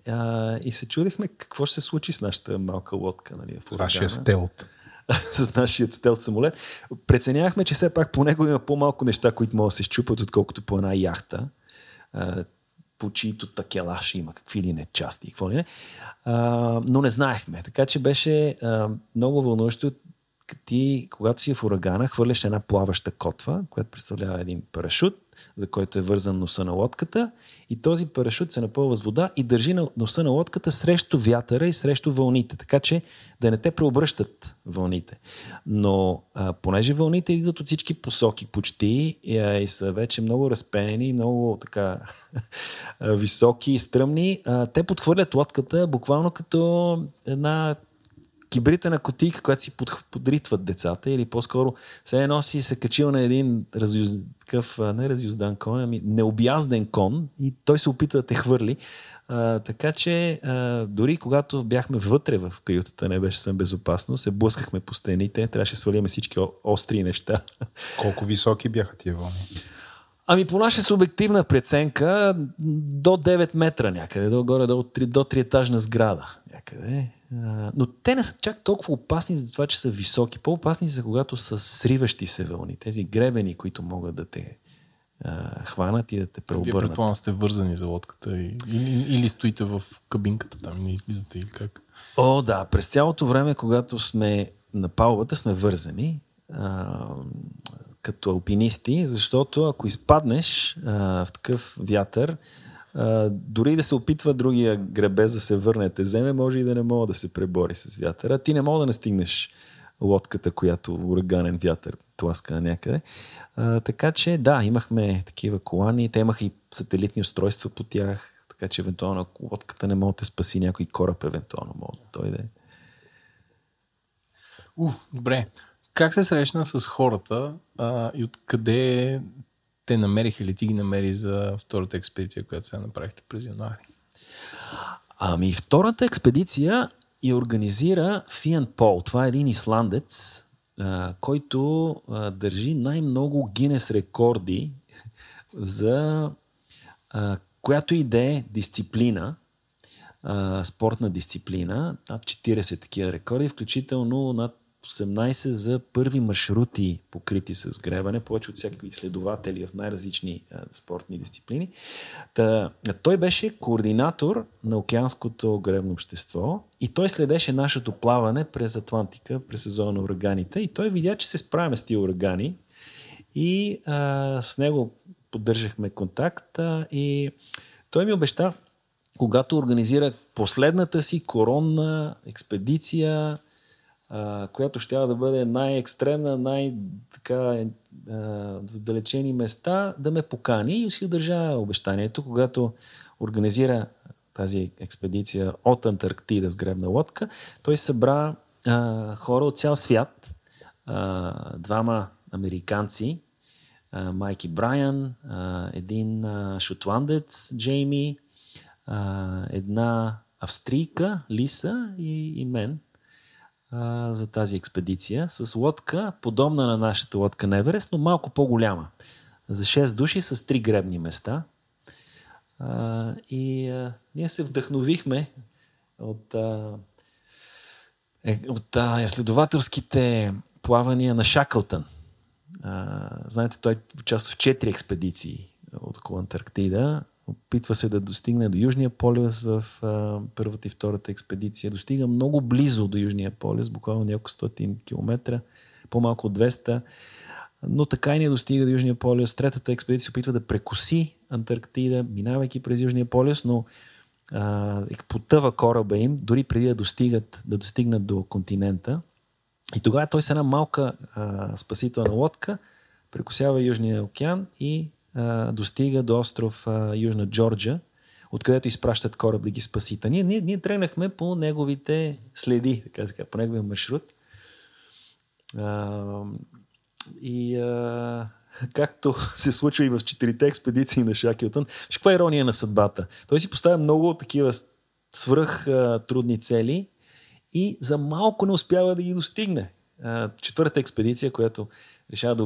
и се чудихме какво ще се случи с нашата малка лодка. Нали, в урагана. Вашия стелт. С нашия стелт самолет. Преценявахме, че все пак по него има по-малко неща, които могат да се счупат, отколкото по една яхта, по чието такелаш има какви ли не части и какво ли не. Но не знаехме. Така че беше много вълнуващо. Ти, когато си в урагана, хвърляш една плаваща котва, която представлява един парашут, за който е вързан носа на лодката и този парашут се напълва с вода и държи носа на лодката срещу вятъра и срещу вълните, така че да не те преобръщат вълните. Но понеже вълните идват от всички посоки почти и са вече много разпенени, много така високи и стръмни, те подхвърлят лодката буквално като една кибритена кутийка, която си подритват децата, или по-скоро се носи се качил на един неразюздан кон, ами необязден кон и той се опитва да те хвърли. Така че дори когато бяхме вътре в каютата, не беше съм безопасно, се блъскахме по стените, трябваше да свалиме всички остри неща. Колко високи бяха тия вълни? Ами по наша субективна преценка до 9 метра някъде, до горе, до 3-етажна сграда някъде. Но те не са чак толкова опасни за това, че са високи. По-опасни са, когато са сриващи се вълни. Тези гребени, които могат да те хванат и да те преобърнат. Вие предполагам сте вързани за лодката или стоите в кабинката там и не излизате или как? О, да. През цялото време, когато сме на палубата, сме вързани като алпинисти, защото ако изпаднеш в такъв вятър, дори да се опитва другия гребец да се върне, те вземе, може и да не мога да се пребори с вятъра. Ти не мога да настигнеш лодката, която ураганен вятър тласка някъде. Така че да, имахме такива колани, те имаха и сателитни устройства по тях, така че евентуално ако лодката не мога да те спаси, някой кораб евентуално мога да дойде. Добре. Как се срещна с хората и откъде те намериха или ти ги намери за втората експедиция, която сега направихте през януари? Ами втората експедиция я организира Фиан Пол. Това е един исландец, който държи най-много Гинес рекорди за която иде дисциплина, спортна дисциплина, над 40 такива рекорди, включително над 18 за първи маршрути, покрити с гребане, повече от всякакви изследователи в най-различни спортни дисциплини. Той беше координатор на океанското гребно общество и той следеше нашето плаване през Атлантика, през сезона на ураганите, и той видя, че се справяме с тия урагани и с него поддържахме контакт и той ми обеща, когато организира последната си коронна експедиция, която ще да бъде най-екстремна, най-така вдалечени места, да ме покани, и си удържа обещанието. Когато организира тази експедиция от Антарктида с гребна лодка, той събра хора от цял свят, двама американци, Майки Брайан, един шотландец, Джейми, една австрийка, Лиса, и мен, за тази експедиция с лодка, подобна на нашата лодка на Еверест, но малко по-голяма. За 6 души с 3 гребни места. И ние се вдъхновихме от изследователските плавания на Шакълтън. Знаете, той участва в 4 експедиции около Антарктида. Опитва се да достигне до Южния полюс в първата и втората експедиция. Достига много близо до Южния полюс, буквално няколко стотин километра, по-малко от 200, но така и не достига до Южния полюс. Третата експедиция се опитва да прекоси Антарктида, минавайки през Южния полюс, но потъва кораба им, дори преди да достигнат до континента. И тогава той с една малка спасителна лодка прекосява Южния океан и достига до остров Южна Джорджия, откъдето изпращат кораб да ги спаси. Ние тръгнахме по неговите следи, по неговия маршрут. Както се случва и в 4-те експедиции на Шакълтън, каква ирония на съдбата. Той си поставя много такива свръх трудни цели и за малко не успява да ги достигне. Четвърта експедиция, която решава да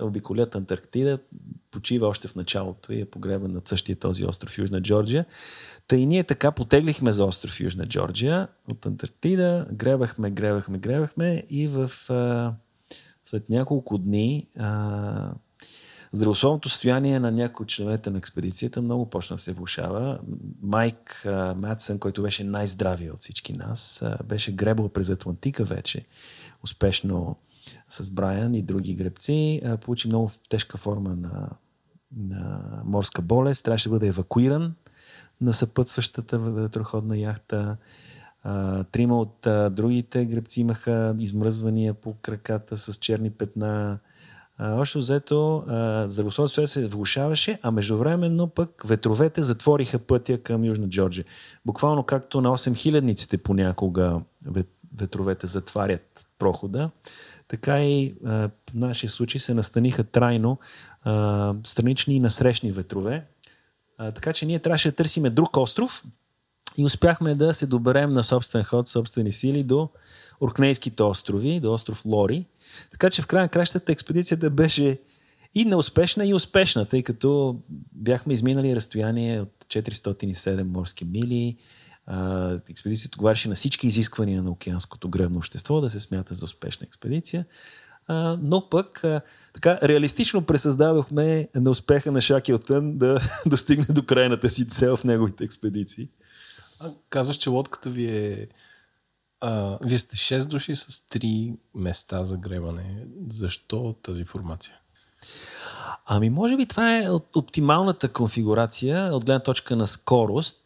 обиколят Антарктида, почива още в началото и е погребан на същия този остров Южна Джорджия. Та и ние така потеглихме за остров Южна Джорджия от Антарктида, гребахме и след няколко дни здравословното състояние на някои от членовете на експедицията много почна да се влошава. Майк Матсън, който беше най-здравия от всички нас, беше гребал през Атлантика вече успешно с Брайан и други гребци, получи много тежка форма на морска болест. Трябваше да бъде евакуиран на съпътстващата ветроходна яхта. Трима от другите гребци имаха измръзвания по краката с черни петна. Още взето здравословното се влошаваше, а междувременно пък ветровете затвориха пътя към Южна Джорджия. Буквално както на 8000-ниците понякога ветровете затварят прохода, така и в нашия случай се настаниха трайно странични и насрещни ветрове. Така че ние трябваше да търсиме друг остров и успяхме да се доберем на собствен ход, собствени сили до Оркнейските острови, до остров Лори. Така че в края на кращата експедицията беше и неуспешна, и успешна, тъй като бяхме изминали разстояние от 407 морски мили, експедицията отговаряше на всички изисквания на океанското гребно общество да се смята за успешна експедиция. Но пък така реалистично пресъздадохме на успеха на Шакелтън да достигне до крайната си цел в неговите експедиции. Казваш, че лодката ви е... вие сте 6 души с 3 места за гребане. Защо тази формация? Ами може би това е оптималната конфигурация от гледна точка на скорост.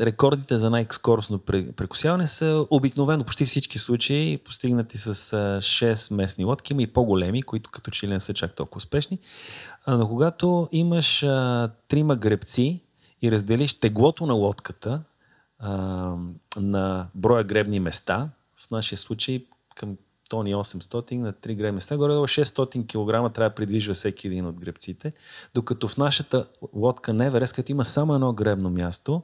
Рекордите за най-скоростно прекосяване са обикновено почти всички случаи постигнати с 6 местни лодки, има и по-големи, които като че ли не са чак толкова успешни. Но когато имаш 3 гребци и разделиш теглото на лодката на броя гребни места, в нашия случай към тони 800 на 3 гребни места, горе-долу 600 кг трябва да придвижва всеки един от гребците, докато в нашата лодка Неверест, като има само едно гребно място,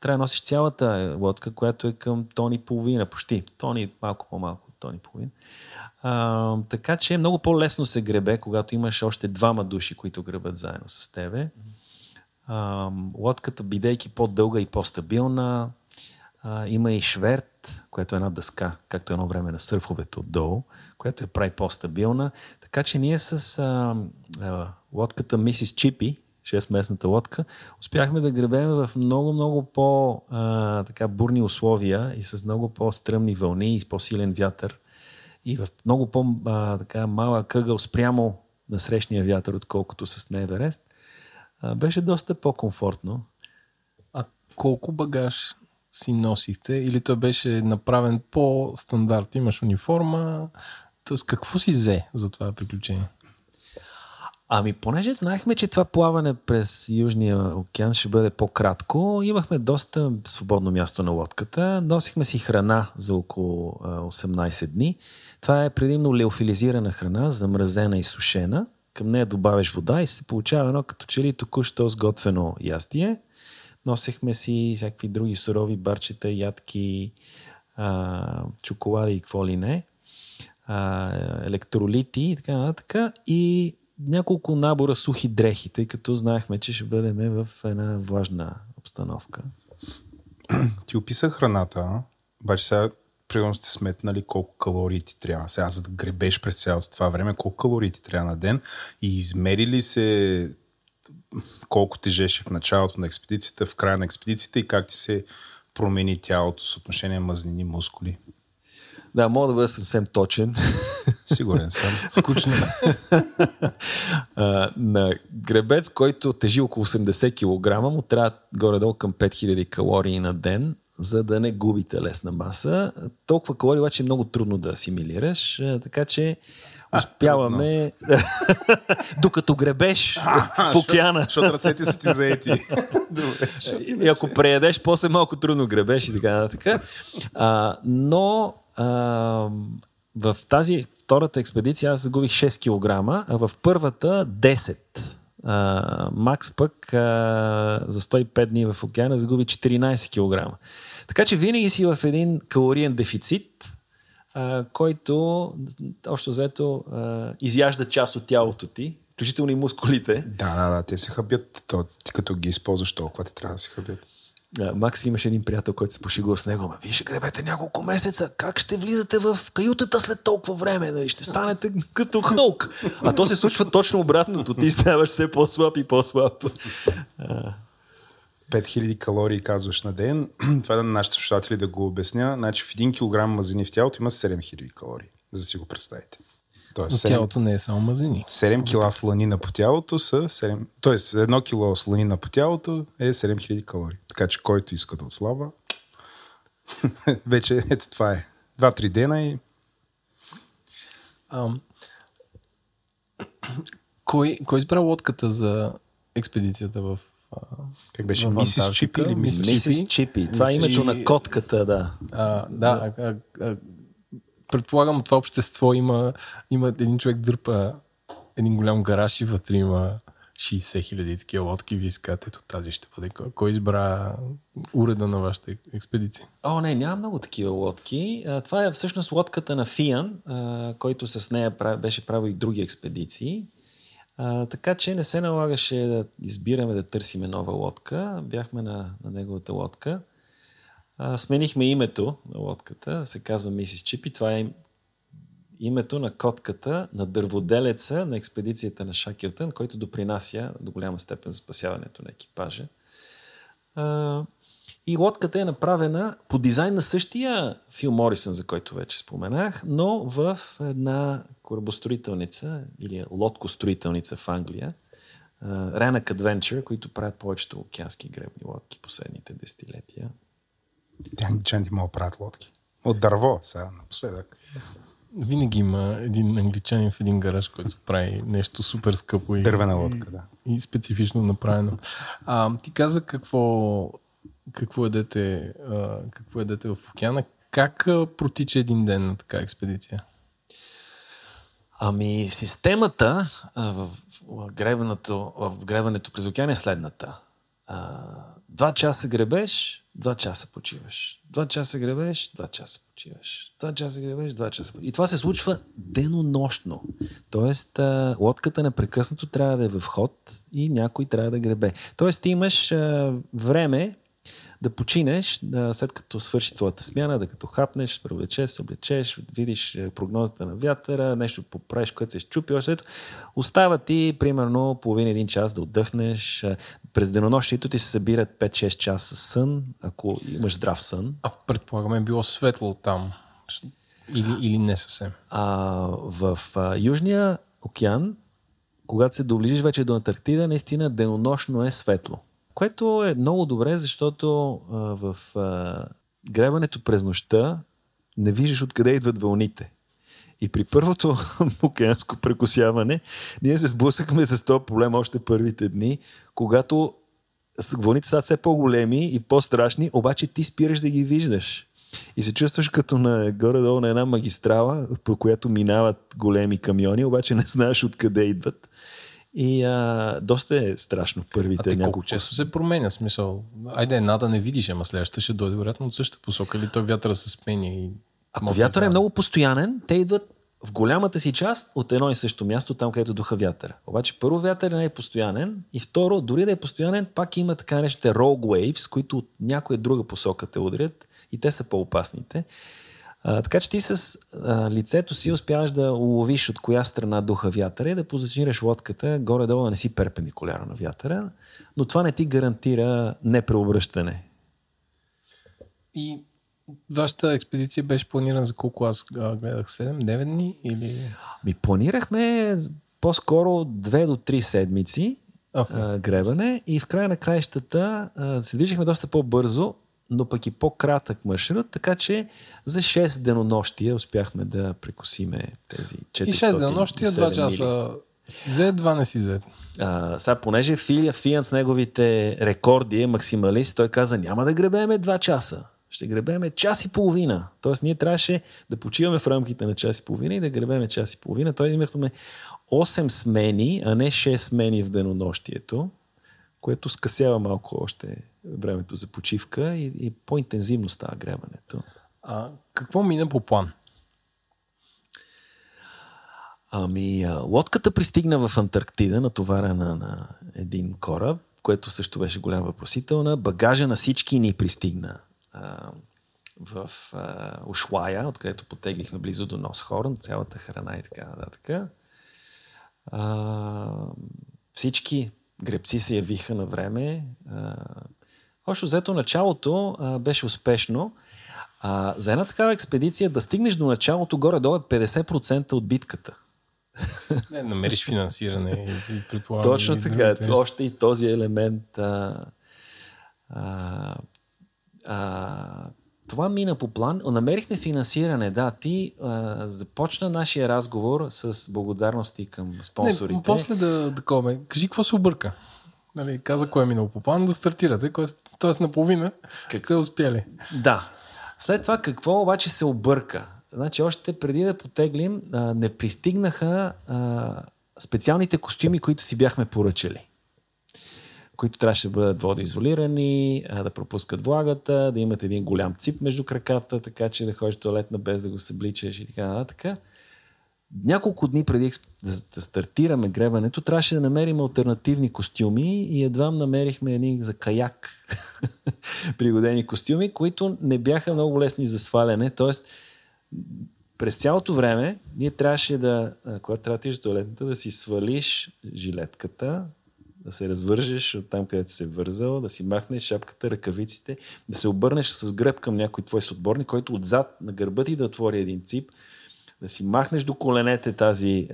трябва да носиш цялата лодка, която е към тони половина, почти, тони малко по-малко от тони половина. Така че много по-лесно се гребе, когато имаш още 2 души, които гребат заедно с тебе. Лодката, бидейки по-дълга и по-стабилна, има и шверт, което е една дъска, както едно време на сърфовете отдолу, което я прави по-стабилна. Така че ние с лодката Мисис Чипи, 6-местната лодка, успяхме да гребем в много-много по-бурни условия и с много по-стръмни вълни и по-силен вятър. И в много по-малък ъгъл спрямо на срещния вятър, отколкото с Неверест. Беше доста по-комфортно. А колко багаж си носихте? Или той беше направен по-стандарт? Имаш униформа? Тоест, какво си взе за това приключение? Ами, понеже знаехме, че това плаване през Южния океан ще бъде по-кратко, имахме доста свободно място на лодката. Носихме си храна за около 18 дни. Това е предимно леофилизирана храна, замразена и сушена. Към нея добавиш вода и се получава едно като че ли току-що сготвено ястие. Носехме си всякакви други сурови барчета, ядки, чоколади и какво ли не, електролити и така нататък. И няколко набора сухи дрехи, тъй като знаехме, че ще бъдем в една влажна обстановка. Ти описа храната, обаче сега примерно сте сметнали колко калории ти трябва. Сега за да гребеш през цялото това време, колко калории ти трябва на ден и измерили се колко тежеше в началото на експедицията, в края на експедицията и как ти се промени тялото с отношение мазнини, мускули. Да, мога да бъда съвсем точен. Сигурен съм. Скучно. На гребец, който тежи около 80 кг, му трябва горе-долу към 5000 калории на ден, за да не губи телесна маса. Толкова калории обаче е много трудно да асимилираш, така че успяваме докато гребеш в океана. Защото ръцете са ти заети. И ако преядеш, после малко трудно гребеш и така. Но в тази втората експедиция аз загубих 6 кг, а в първата 10 Макс пък за 105 дни в океана загуби 14 кг. Така че винаги си в един калориен дефицит, който общо взето изяжда част от тялото ти, включително и мускулите. Да, те се хабят. Ти като ги използваш толкова, те трябва да се хабят. Макс имаше един приятел, който се пошегува с него. Вие ще гребете няколко месеца. Как ще влизате в каютата след толкова време? Нали? Ще станете като Хълк. А то се случва точно обратното. Ти ставаш все по-слаб и по-слаб. 5000 калории казваш на ден. Това е на нашите слушатели да го обясня. Значи в 1 килограм мазнини в тялото има 7000 калории. За да си го представите. Тоест, но 7... тялото не е само мазнини. 7 кила сланина по тялото са 7... Тоест 1 кило сланина по тялото е 7000 калории. Така че който иска да отслабва, вече ето това е. 2-3 дена и... Кой избра лодката за експедицията в... Как беше? Мисис Чипи или Мисис Чипи? Това е името на котката, да. Предполагам, това общество има един човек дърпа един голям гараж и вътре има 60 000 такива лодки. Вие искате, ето тази ще бъде. Кой избра уреда на вашата експедиция? Не, няма много такива лодки. Това е всъщност лодката на Фиан, който с нея беше правил и други експедиции. Така че не се налагаше да избираме да търсиме нова лодка. Бяхме на неговата лодка. Сменихме името на лодката, се казва Мисис Чипи. Това е името на котката, на дърводелеца на експедицията на Шакилтън, който допринася до голяма степен за спасяването на екипажа. И лодката е направена по дизайн на същия Фил Морисън, за който вече споменах, но в една корабостроителница или лодкостроителница в Англия, Renec Adventure, които правят повечето океански гребни лодки последните десетилетия. Те англичаните мога правят лодки. От дърво сега напоследък. Винаги има един англичанин в един гараж, който прави нещо супер скъпо. Дървена лодка, да. И специфично направено. Ти каза какво ядете, какво ядете в океана. Как протича един ден на така експедиция? Ами системата в гребането през океана е следната. 2 часа гребеш, 2 часа почиваш. 2 часа гребеш, 2 часа почиваш. 2 часа гребеш, 2 часа почиваш. И това се случва денонощно. Тоест, лодката непрекъснато трябва да е в ход и някой трябва да гребе. Тоест, ти имаш време да починеш, след като свърши твоята смяна, да като хапнеш, превлечеш, се облечеш, видиш прогнозата на вятъра, нещо поправиш, което се счупи. Остава ти примерно половин-един час да отдъхнеш. През денонощието ти се събират 5-6 часа сън, ако имаш здрав сън. А предполагам е било светло там. Или не съвсем? В Южния океан, когато се доближиш вече до Антарктида, наистина денонощно е светло. Което е много добре, защото в гребането през нощта не виждаш откъде идват вълните. И при първото океанско прекосяване ние се сблъсахме с този проблем още първите дни, когато вълните са все по-големи и по-страшни, обаче ти спираш да ги виждаш. И се чувстваш като горе-долу на една магистрала, по която минават големи камиони, обаче не знаеш откъде идват. И доста е страшно първите няколко. А колко често се променя смисъл? Айде една да не видиш, ама следващата ще дойде вероятно от същата посока. Или той вятъра се сменя? Ако вятъра е много постоянен, те идват в голямата си част от едно и също място, там където духа вятъра. Обаче първо вятър не е постоянен и второ, дори да е постоянен, пак има така наречените rogue waves, които от някоя друга посока те удрят и те са по-опасните. Така че ти с лицето си успяваш да уловиш от коя страна духа вятъра и да позиционираш лодката горе-долу да не си перпендикулярно на вятъра, но това не ти гарантира непреобръщане. И вашата експедиция беше планирана за колко, аз гледах 7-9 дни? Или... Ми планирахме по-скоро 2 до 3 седмици гребане и в края на краищата се движихме доста по-бързо, но пък и по-кратък маршрут, така че за 6 денонощия успяхме да прекосиме тези 400 мили. И 6 денонощия, 2 часа си взе, 2 не си взе. Сега, понеже Фиан с неговите рекорди е максималист, той каза, няма да гребеме 2 часа, ще гребеме час и половина. Тоест ние трябваше да почиваме в рамките на час и половина и да гребеме час и половина. Той имахме 8 смени, а не 6 смени в денонощието, което скъсява малко още времето за почивка и по-интензивно става гребането. Какво мина по план? Лодката пристигна в Антарктида, натоварена на един кораб, което също беше голям въпросителна. Багажа на всички ни пристигна в Ушлая, откъдето потеглихме близо до Нос Хорн, цялата храна и така нататък. Всички гребци се явиха на време. Общо взето началото беше успешно. За една такава експедиция да стигнеш до началото горе-долу е 50% от битката. Не, намериш финансиране. Точно така. Още и този елемент. Това мина по план. Намерихме финансиране. Да, ти започна нашия разговор с благодарности към спонсорите. Не, после да коме. Кажи, какво се обърка? Нали, каза, кой е минало по план, да стартирате. Т.е. наполовина сте успяли. Да. След това какво обаче се обърка? Значи, още преди да потеглим, не пристигнаха специалните костюми, които си бяхме поръчали. Които трябваше да бъдат водоизолирани, да пропускат влагата, да имат един голям цип между краката, така че да ходиш в тоалетна без да го събличаш и така нататък. Няколко дни преди да стартираме гребането, трябваше да намерим алтернативни костюми и едва намерихме едни за каяк пригодени костюми, които не бяха много лесни за сваляне. Тоест, през цялото време ние трябваше да, когато трябва да тиш туалетната, да си свалиш жилетката, да се развържеш от там, където се вързал, да си махнеш шапката, ръкавиците, да се обърнеш с гръб към някой твой съотборник, който отзад на гърба ти да отвори един цип, да си махнеш до коленете тази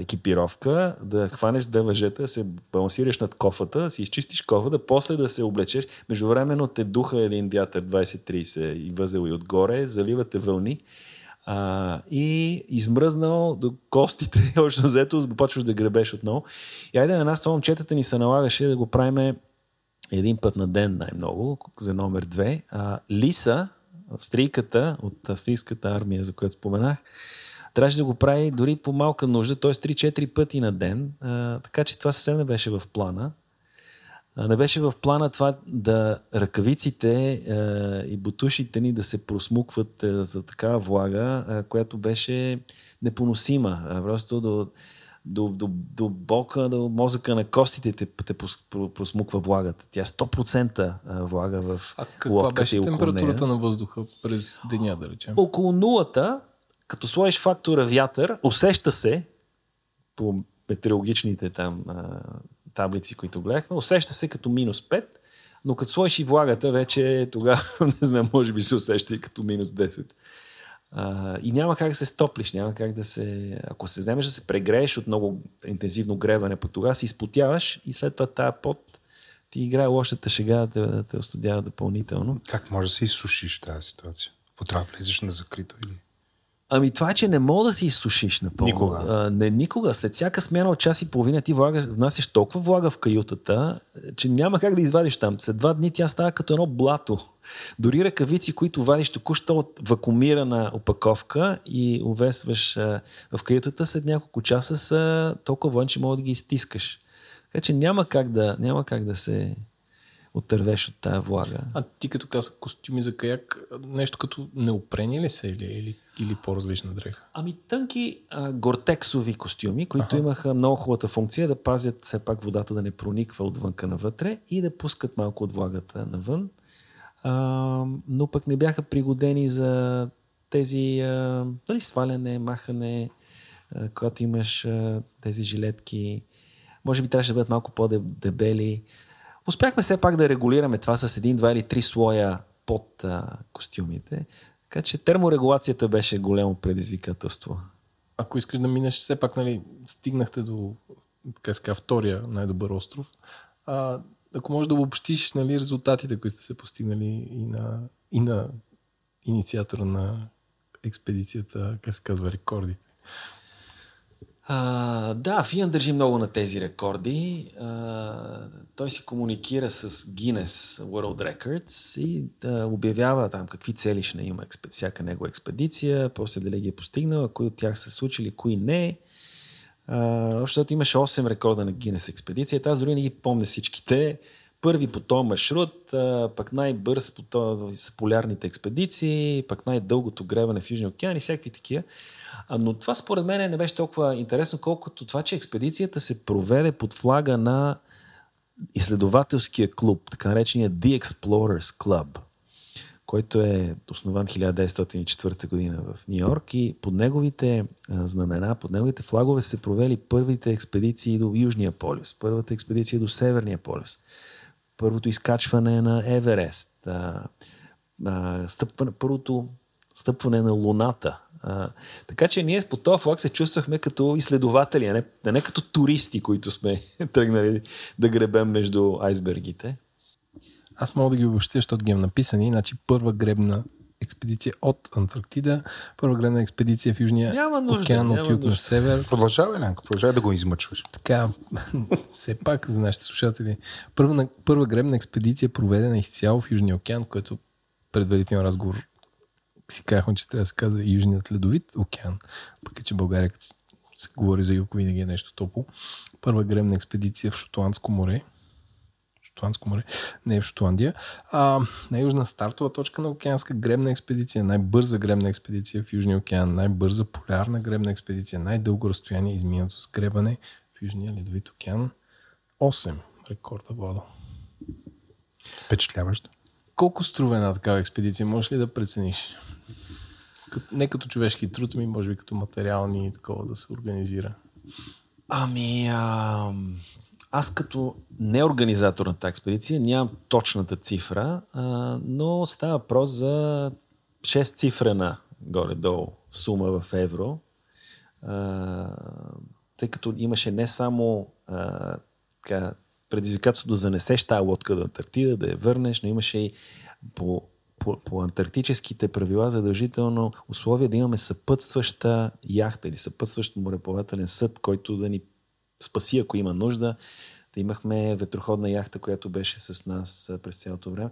екипировка, да хванеш дъвъжета, да се балансираш над кофата, да си изчистиш кофата, после да се облечеш. Междувременно те духа един вятър 20-30 и възел и отгоре, заливате вълни и измръзнал до костите, общо взето, почваш да гребеш отново. И айде на нас, това момчетата ни се налагаше да го правиме един път на ден най-много, за номер 2. Лиса, австрийката, от австрийската армия, за която споменах, трябваше да го прави дори по малка нужда, т.е. 3-4 пъти на ден, така че това съвсем не беше в плана. Не беше в плана това да ръкавиците и бутушите ни да се просмукват за такава влага, която беше непоносима. Просто до бока, до мозъка на костите те просмуква влагата. Тя 100% влага в лодката и около нея. А каква беше температурата на въздуха през деня, да речем? Около нулата, като сложиш фактора вятър, усеща се по метеорологичните там таблици, които гледахме, усеща се като минус 5, но като сложиш и влагата, вече тогава, не знам, може би се усеща и като минус 10. И няма как да се стоплиш, няма как да се... Ако се вземеш да се прегрееш от много интензивно гребане, по тогава се изпотяваш и след това тая пот ти играе лошата шега да те остудява допълнително. Как може да се изсушиш в тази ситуация? Трябва да влезеш на закрито или... Ами това е, че не мога да се изсушиш напълно. Никога. Никога. След всяка смяна от час и половина ти внасяш толкова влага в каютата, че няма как да извадиш там. След 2 дни тя става като едно блато. Дори ръкавици, които вадиш току-що от вакуумирана опаковка и увесваш в каютата, след няколко часа са толкова влажни, че мога да ги изтискаш. Така че няма как да се отървеш от тая влага. А ти като каза костюми за каяк, нещо като неопрени ли са или по-различна дреха? Ами тънки гортексови костюми, които имаха много хубавата функция да пазят все пак водата да не прониква отвънка навътре и да пускат малко от влагата навън. Но пък не бяха пригодени за тези сваляне, махане, когато имаш тези жилетки. Може би трябваше да бъдат малко по-дебели. Успяхме все пак да регулираме това с 1, 2 или 3 слоя под костюмите. Така че терморегулацията беше голямо предизвикателство. Ако искаш да минеш, все пак стигнахте до втория най-добър остров. Ако можеш да обобщиш резултатите, които сте се постигнали и на инициатора на експедицията, рекордите. Да, Фиан държи много на тези рекорди. Той си комуникира с Guinness World Records и обявява там какви цели ще има всяка негова експедиция, после дали ги е постигнала, кои от тях са случили, кои не. Защото имаше 8 рекорда на Guinness експедицията. Аз дори не ги помня всичките. Първи по този маршрут, пък най-бърз по са полярните експедиции, пък най-дългото гребане в Южния океан и всякакви такива. Но това според мен не беше толкова интересно, колкото това, че експедицията се проведе под флага на изследователския клуб, така наречения The Explorers Club, който е основан 1904 година в Нью-Йорк и под неговите знамена, под неговите флагове се провели първите експедиции до Южния полюс, първата експедиция до Северния полюс, първото изкачване на Еверест, първото стъпване на Луната. Така че ние по този флаг се чувствахме като изследователи, а не като туристи, които сме тръгнали да гребем между айсбергите. Аз мога да ги обобщя, защото ги имам написани. Иначе първа гребна експедиция от Антарктида, първа гребна експедиция в Южния океан от юг на север. Продължавай да го измъчваш. Така, все пак за нашите слушатели. Първа гребна експедиция проведена изцяло в Южния океан, което предварителен разговор си казахме, че трябва да се казва Южният ледовит океан, пък че България като се говори за юг винаги е нещо топло. Първа гребна експедиция в Шотландско море. Шотландско море, не е в Шотландия, на южна стартова точка на океанска гребна експедиция, най-бърза гребна експедиция в Южния океан, най-бърза полярна гребна експедиция, най-дълго разстояние изминато с гребане в Южния ледовит океан. 8 рекорда, Владо. Впечатляващо. Колко струва една такава експедиция? Можеш ли да прецениш? Не като човешки труд, ми може би като материални и такова да се организира. Ами, аз като неорганизатор на тази експедиция нямам точната цифра, но става въпрос за 6 цифрена горе-долу сума в евро. Тъй като имаше не само така, предизвикателството да занесеш тази лодка до Антарктида, да я върнеш, но имаше и по антарктическите правила задължително условие да имаме съпътстваща яхта или съпътстващ мореплавателен съд, който да ни спаси, ако има нужда. Да имахме ветроходна яхта, която беше с нас през цялото време.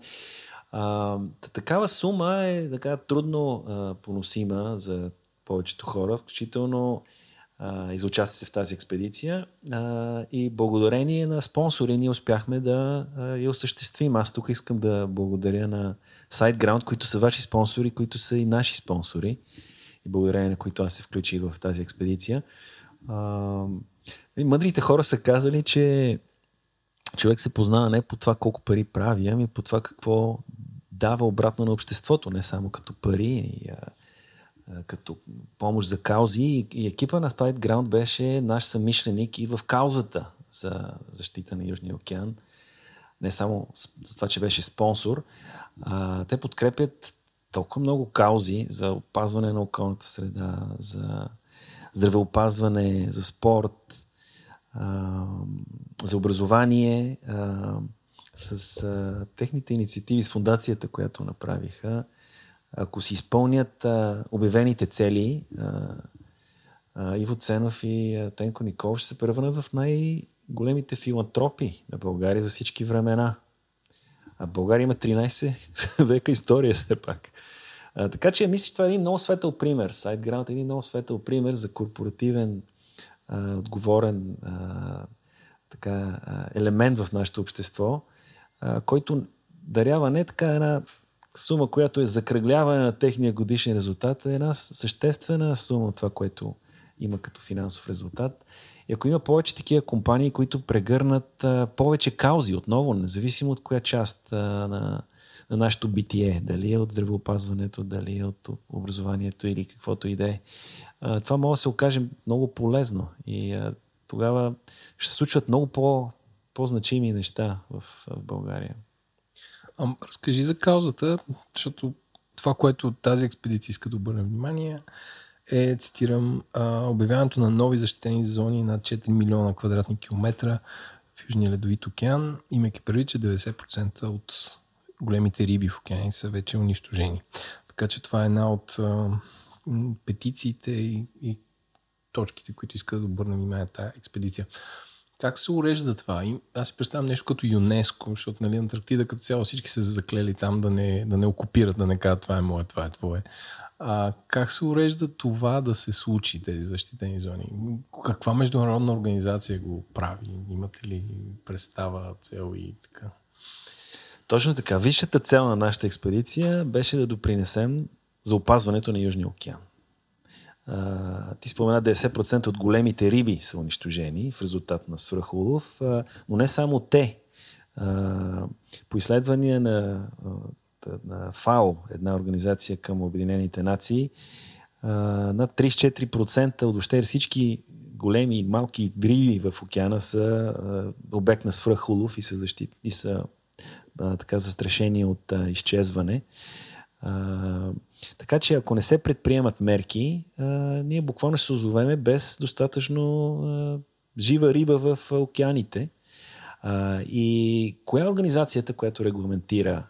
Такава сума е така трудно поносима за повечето хора, включително и за участие в тази експедиция. И благодарение на спонсори ние успяхме да я осъществим. Аз тук искам да благодаря на SiteGround, които са ваши спонсори, които са и наши спонсори и благодарение на които аз се включих в тази експедиция. Мъдрите хора са казали, че човек се познава не по това колко пари прави, ами по това какво дава обратно на обществото, не само като пари, като помощ за каузи. И екипа на SiteGround беше наш съмишленик и в каузата за защита на Южния океан. Не само за това, че беше спонсор, те подкрепят толкова много каузи за опазване на околната среда, за здравеопазване, за спорт, за образование, с техните инициативи, с фундацията, която направиха. Ако си изпълнят обявените цели, Иво Ценов и Тенко Николов ще се превърнат в най-големите филантропи на България за всички времена. А България има 13 века история все пак. Така че мисля, че това е един много светъл пример. SiteGround е един много светъл пример за корпоративен, отговорен елемент в нашето общество, който дарява не така една сума, която е закръгляване на техния годишен резултат, е една съществена сума от това, което има като финансов резултат. И ако има повече такива компании, които прегърнат повече каузи отново, независимо от коя част на нашето битие, дали е от здравеопазването, дали е от образованието или каквото и да е, това може да се окаже много полезно и тогава ще се случват много по-значими неща в България. Разкажи за каузата, защото това, което тази експедиция иска да обърне внимание, е, цитирам, обявяването на нови защитени зони на 4 милиона квадратни километра в Южния ледовит океан, имайки предвид, че 90% от големите риби в океани са вече унищожени. Така че това е една от петициите и точките, които иска да обърна внимание тази експедиция. Как се урежда това? Аз си представям нещо като ЮНЕСКО, защото нали, Антарктида като цяло всички се заклели там да не окупират, да не кажат това е мое, това е твое. Как се урежда това да се случи, тези защитени зони? Каква международна организация го прави? Имате ли представа, цел и така? Точно така. Висшата цел на нашата експедиция беше да допринесем за опазването на Южния океан. Ти спомена 90% от големите риби са унищожени в резултат на свръхулов, но не само те. По изследвания на ФАО, една организация към Обединените нации, над 34% от въобще всички големи и малки риби в океана са обект на свръхулов и са застрашени от изчезване. Така че ако не се предприемат мерки, ние буквално ще се озовеме без достатъчно жива риба в океаните. И коя е организацията, която регламентира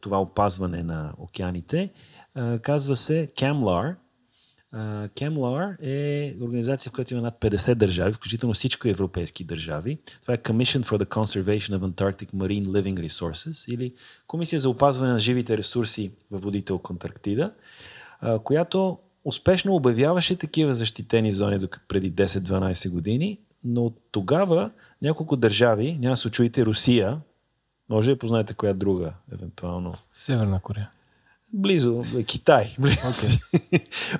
това опазване на океаните? Казва се CAMLAR. CAMLAR е организация, в която има над 50 държави, включително всички европейски държави. Това е Commission for the Conservation of Antarctic Marine Living Resources, или Комисия за опазване на живите ресурси във водите от Антарктида, която успешно обявяваше такива защитени зони преди 10-12 години, но от тогава няколко държави, няма да се очуете, Русия, Може да познаете коя друга, евентуално. Северна Корея. Близо, Китай. Okay.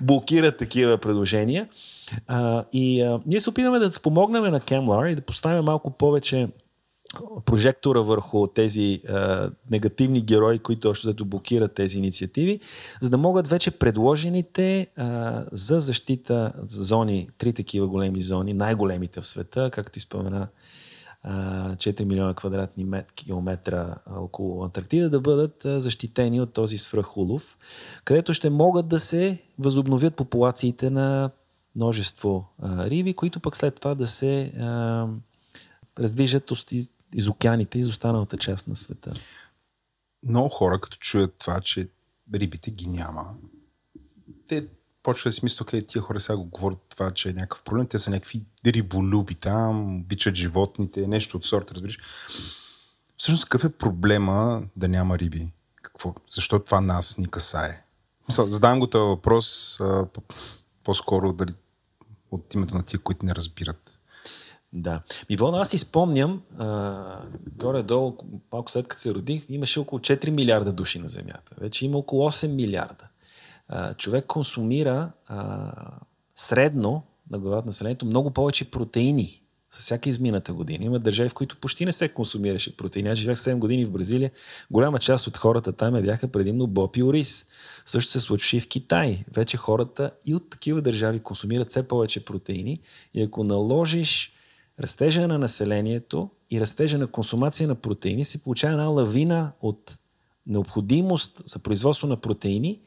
Блокират такива предложения. Ние се опитаме да спомогнем на Camlar и да поставим малко повече прожектора върху тези негативни герои, които още да блокират тези инициативи, за да могат вече предложените за защита зони, три такива големи зони, най-големите в света, както изпомена 4 милиона квадратни километра около Антарктида, да бъдат защитени от този свръхулов, където ще могат да се възобновят популациите на множество риби, които пък след това да се раздвижат из океаните, из останалата част на света. Много хора, като чуят това, че рибите ги няма, те почва да си мисля, къде тия хора сега го говорят това, че е някакъв проблем. Те са някакви риболюби там, обичат животните, нещо от сорта, разбираш. Всъщност, какъв е проблема да няма риби? Какво? Защо това нас ни касае? Задавам го този въпрос по-скоро дали от името на тия, които не разбират. Да. Ивон, аз си спомням, горе-долу, малко след като се родих, имаше около 4 милиарда души на Земята. Вече има около 8 милиарда. Човек консумира средно на главата населението много повече протеини със всяка измината година. Има държави, в които почти не се консумираше протеини. Аз живях 7 години в Бразилия. Голяма част от хората там ядяха предимно боб и ориз. Също се случи и в Китай. Вече хората и от такива държави консумират все повече протеини. И ако наложиш растежа на населението и растежа на консумация на протеини, се получава една лавина от необходимост за производство на протеини,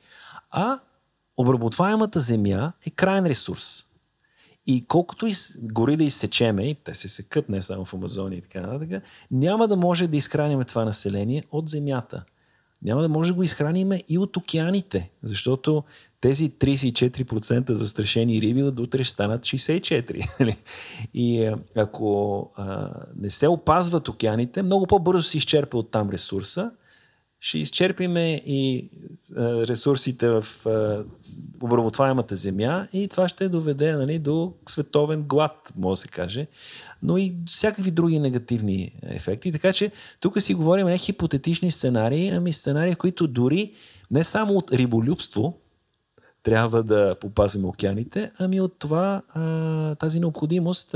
а обработваемата земя е крайен ресурс. И колкото и гори да изсечеме, и те се секат не само в Амазония и така нататък, няма да може да изхраним това население от земята. Няма да може да го изхраним и от океаните, защото тези 34% застрашени риби от утре ще станат 64%. И ако не се опазват океаните, много по-бързо се изчерпя от там ресурса. Ще изчерпиме и ресурсите в обработваемата земя и това ще доведе, нали, до световен глад, може да се каже, но и всякакви други негативни ефекти. Така че тук си говорим не хипотетични сценарии, ами сценарии, които дори не само от риболюбство трябва да попазим океаните, ами от това, тази необходимост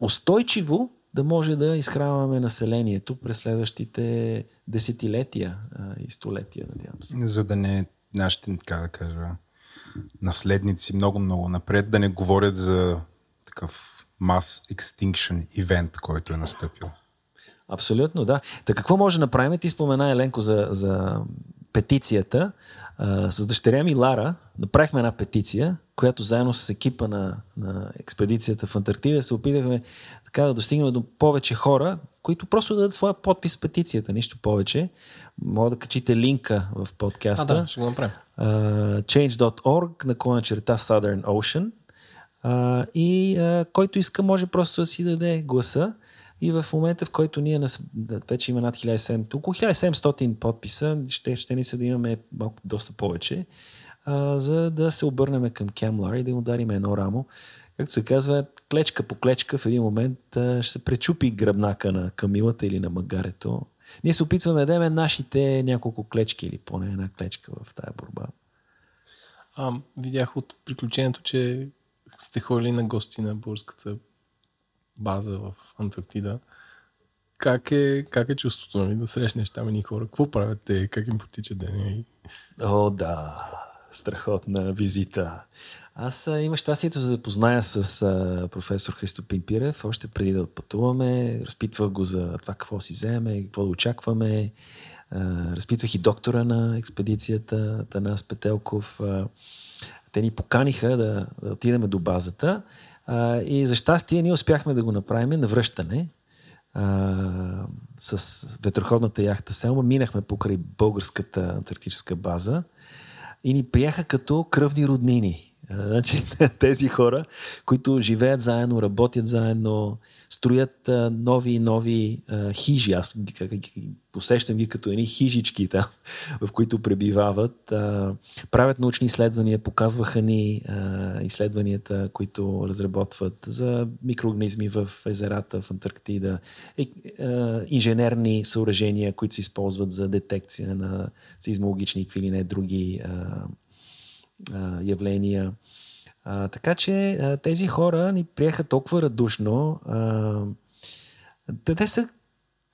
устойчиво да може да изхранваме населението през следващите десетилетия и столетия, надявам се. За да не нашите, така да кажа, наследници много-много напред, да не говорят за такъв mass extinction event, който е настъпил. Абсолютно, да. Та какво може да направим? Ти спомена, Еленко, за петицията. С дъщеря ми Лара направихме една петиция, която заедно с екипа на експедицията в Антарктида се опитахме така да достигнем до повече хора, които просто дадат своя подпис в петицията, нищо повече. Мога да качите линка в подкаста. Да, ще го направим. change.org/Southern Ocean който иска, може просто да си даде гласа. И в момента, в който ние вече има над 1700, около 1700 подписа, ще ни се да имаме доста повече, за да се обърнем към Camlar и да му дарим едно рамо. Както се казва, клечка по клечка в един момент ще се пречупи гръбнака на камилата или на магарето. Ние се опитваме да имаме нашите няколко клечки или поне една клечка в тая борба. Видях от приключението, че сте ходили на гости на българската база в Антарктида. Как е чувството, нали, да срещнеш там едни хора? Какво правят те? Как им протича деня? О, да! Страхотна визита! Аз имам щастието да запозная с професор Христо Пимпирев още преди да отпътуваме. Разпитвах го за това какво си вземе, какво да очакваме. Разпитвах и доктора на експедицията, Танас Петелков. Те ни поканиха да отидем до базата. И за щастие ние успяхме да го направим на връщане с ветроходната яхта Селма. Минахме покрай българската антарктическа база и ни приеха като кръвни роднини. Значи, тези хора, които живеят заедно, работят заедно, строят нови и нови хижи. Аз посещам ги като едни хижички там, в които пребивават. Правят научни изследвания, показваха ни изследванията, които разработват за микроорганизми в езерата, в Антарктида, инженерни съоръжения, които се използват за детекция на сейзмологични и какви ли не други явления. Така че тези хора ни приеха толкова радушно. Те са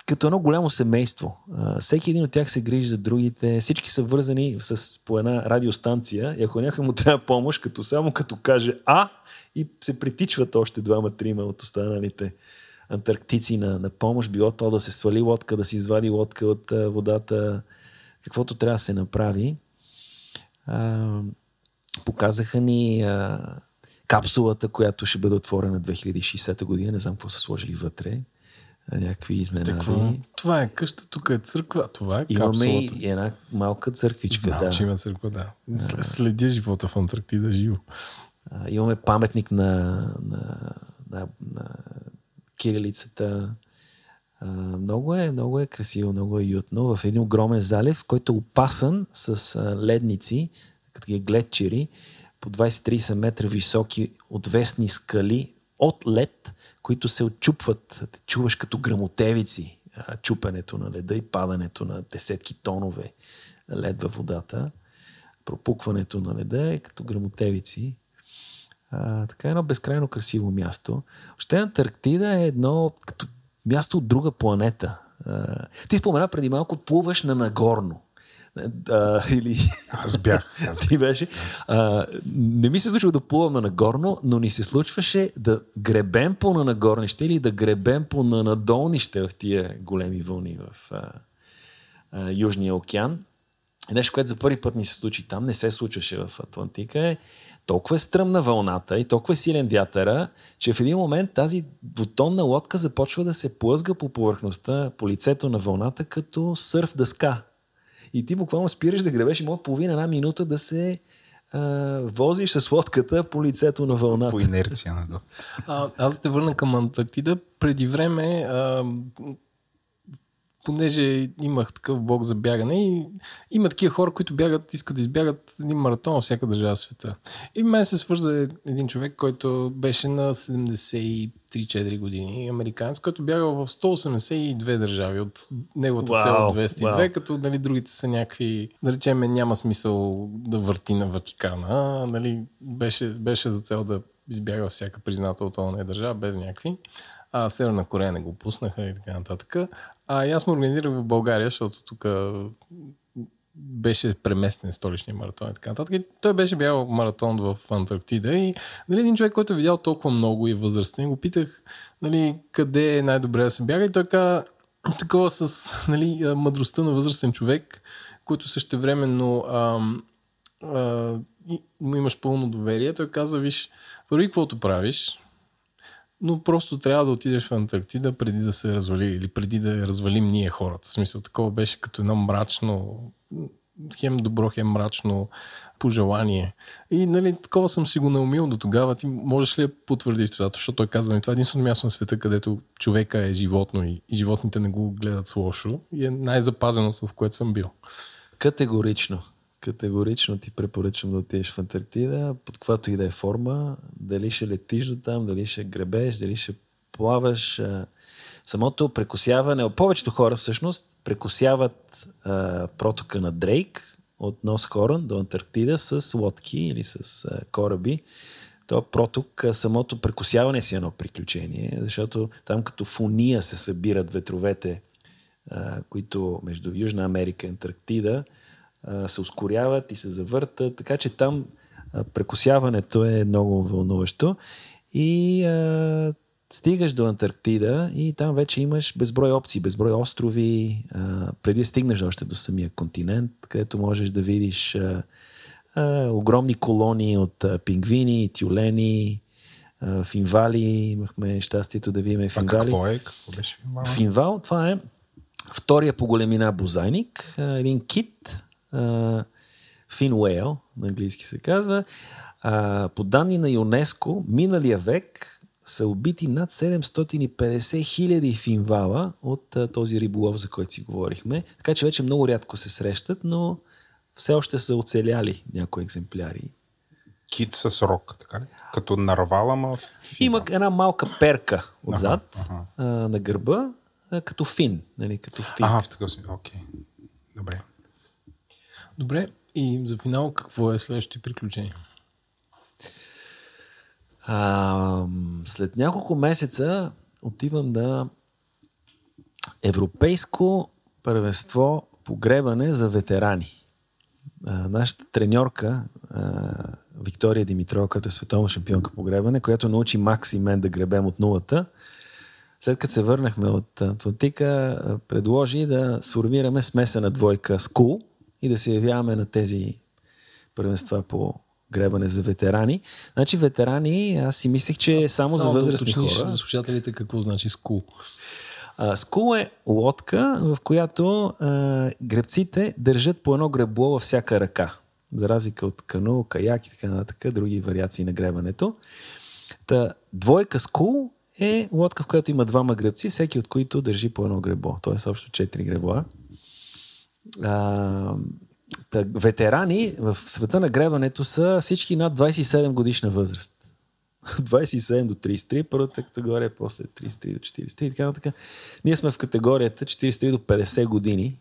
като едно голямо семейство. Всеки един от тях се грижи за другите. Всички са вързани с по една радиостанция и ако някой му трябва помощ, като само като каже А, и се притичват още двама-трима от останалите антарктици на помощ. Било то да се свали лодка, да се извади лодка от водата, каквото трябва да се направи. Показаха ни капсулата, която ще бъде отворена 2060 година. Не знам какво са сложили вътре. Някакви изненади. Това е къща, тук е църква, това е капсулата. Имаме и една малка църквичка. Знам, да, че има църква, да. Следя живота в Антарктида живо. Имаме паметник на кирилицата. Много е красиво, много е уютно. В един огромен залив, който е опасан с ледници, такива гледчери, по 20-30 метра високи отвесни скали от лед, които се отчупват. Чуваш като грамотевици чупенето на леда и падането на десетки тонове лед във водата. Пропукването на леда е като грамотевици. Така е едно безкрайно красиво място. Още Антарктида е едно като място от друга планета. Ти спомена преди малко, плуваш на нагорно. Или... Аз бях. Ти беше. Не ми се случва да плувам на нагорно, но ни се случваше да гребем по на нагорнище или да гребем по на надолнище в тия големи вълни в Южния океан. Нещо, което за първи път ни се случи там, не се случваше в Атлантика, е толкова стръмна вълната и толкова силен вятъра, че в един момент тази двутонна лодка започва да се плъзга по повърхността, по лицето на вълната, като сърф дъска. И ти буквално спираш да гребеш и може половина една минута да се возиш с лодката по лицето на вълната. По инерция. Аз те върна към Антарктида. Преди време, понеже имах такъв блог за бягане и има такива хора, които бягат, искат да избягат един маратон във всяка държава в света. И мен се свърза един човек, който беше на 73-4 години, американец, който бягал в 182 държави от неговата цел 202, като нали, другите са някакви, да речем, няма смисъл да върти на Ватикана. Нали, беше за цел да избяга всяка призната от ООН държава, без някакви. Северна Корея не го пуснаха и така нататък. И аз му организирах в България, защото тук беше преместен столичния маратон и така нататък. И той беше бягал маратон в Антарктида и нали, един човек, който е видял толкова много и възрастен, го питах нали, къде е най-добре да се бяга и той каза такова с нали, мъдростта на възрастен човек, който същевременно му имаш пълно доверие. Той каза, виж, първи каквото правиш, но просто трябва да отидеш в Антарктида преди да се развали или преди да я развалим ние хората. В смисъл, такова беше като едно мрачно, хем добро, хем мрачно пожелание. И нали, такова съм си го наумил до тогава. Ти можеш ли да потвърдиш това? Защото той каза, това е единствено място на света, където човека е животно и животните не го гледат с лошо и е най-запазеното, в което съм бил. Категорично ти препоръчвам да отидеш в Антарктида, под каквато и да е форма, дали ще летиш до там, дали ще гребеш, дали ще плаваш. Самото прекосяване, повечето хора всъщност прекосяват протока на Дрейк от Нос Хорън до Антарктида с лодки или с кораби. То проток, самото прекосяване си е едно приключение, защото там като фуния се събират ветровете, които между Южна Америка и Антарктида се ускоряват и се завъртат, така че там прекосяването е много вълнуващо и стигаш до Антарктида и там вече имаш безброй опции, безброй острови, преди стигнеш още до самия континент, където можеш да видиш огромни колонии от пингвини, тюлени, финвали, имахме щастието да видим финвали. А какво е? Какво беше финвал? Финвал, това е втория по големина бозайник, един кит, Finwale, на английски се казва. По данни на ЮНЕСКО, миналия век са убити над 750 хиляди финвала от този риболов, за който си говорихме. Така че вече много рядко се срещат, но все още са оцеляли някои екземпляри. Кит с рок, така ли? Като нарвала ма... Има една малка перка отзад на гърба, като фин. Нали, като фин. Ага, в такъв смисъл. Окей. Добре. Добре. И за финал, какво е следващото приключение? След няколко месеца отивам на Европейско първенство по гребане за ветерани. Нашата треньорка Виктория Димитрова, която е световна шампионка по гребане, която научи Макс и мен да гребем от нулата, след като се върнахме от Атлантика, предложи да сформираме смесена двойка скул и да се явяваме на тези първенства по гребане за ветерани. Значи ветерани, аз си мислех, че е само за възрастни хора. Само да за слушателите какво значи скул. Скул е лодка, в която гребците държат по едно гребло във всяка ръка. За разлика от кану, каяк и така нататък, други вариации на гребането. Та, двойка скул е лодка, в която има двама гребци, всеки от които държи по едно гребло. Тоест общо 4 гребла. Ветерани в света на гребането са всички над 27 годишна възраст. 27 до 33, първата категория, после 33 до 43 и така нататък. Ние сме в категорията 43 до 50 години,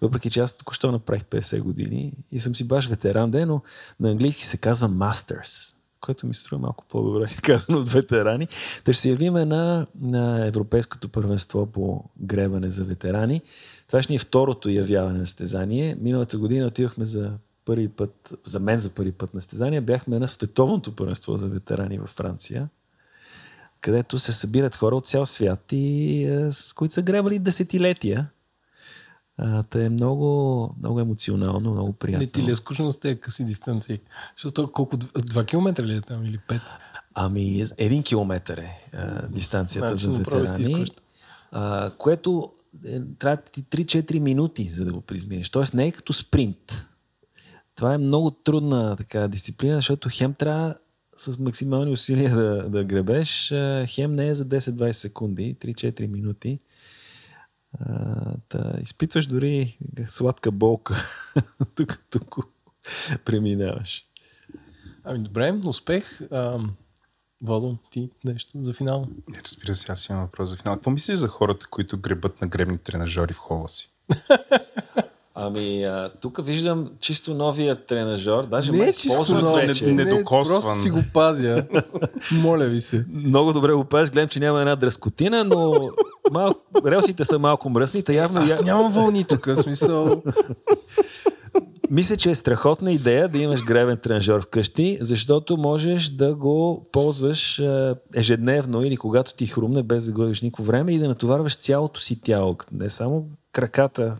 въпреки че аз току-що направих 50 години и съм си баш ветеран ден, но на английски се казва Masters, което ми струва малко по-добре казано от ветерани. Та ще се явиме на Европейското първенство по гребане за ветерани. Това ще ни е второто явяване на състезание. Миналата година отивахме за първи път, за мен за първи път на състезание, бяхме на Световното първенство за ветерани във Франция, където се събират хора от цял свят и с които са гребали десетилетия. Та е много, много емоционално, много приятно. Не ти ли е скучно с тези къси дистанции? Защото колко, 2 км ли е там или 5? Ами 1 км е дистанцията за ветерани. Което трябва ти 3-4 минути, за да го призминеш. Тоест не е като спринт. Това е много трудна така дисциплина, защото хем трябва с максимални усилия да гребеш, хем не е за 10-20 секунди, 3-4 минути. Изпитваш дори сладка болка, тук преминаваш. Ами добре, успех. Владо, ти нещо за финал? Разбира се, аз имам въпрос за финал. Какво мислиш за хората, които гребат на гребни тренажори в хола си? Ами, тук виждам чисто новия тренажор. Даже не е чисто вече. Недокосван. Просто си го пазя. Моля ви се. Много добре го пазиш. Гледам, че няма една дръскотина, но релсите са малко мръсни. Явно... Аз нямам вълни тук, в смисъл... Мисля, че е страхотна идея да имаш гребен тренажор вкъщи, защото можеш да го ползваш ежедневно или когато ти хрумне, без да губиш никакво време и да натоварваш цялото си тяло. Не само краката,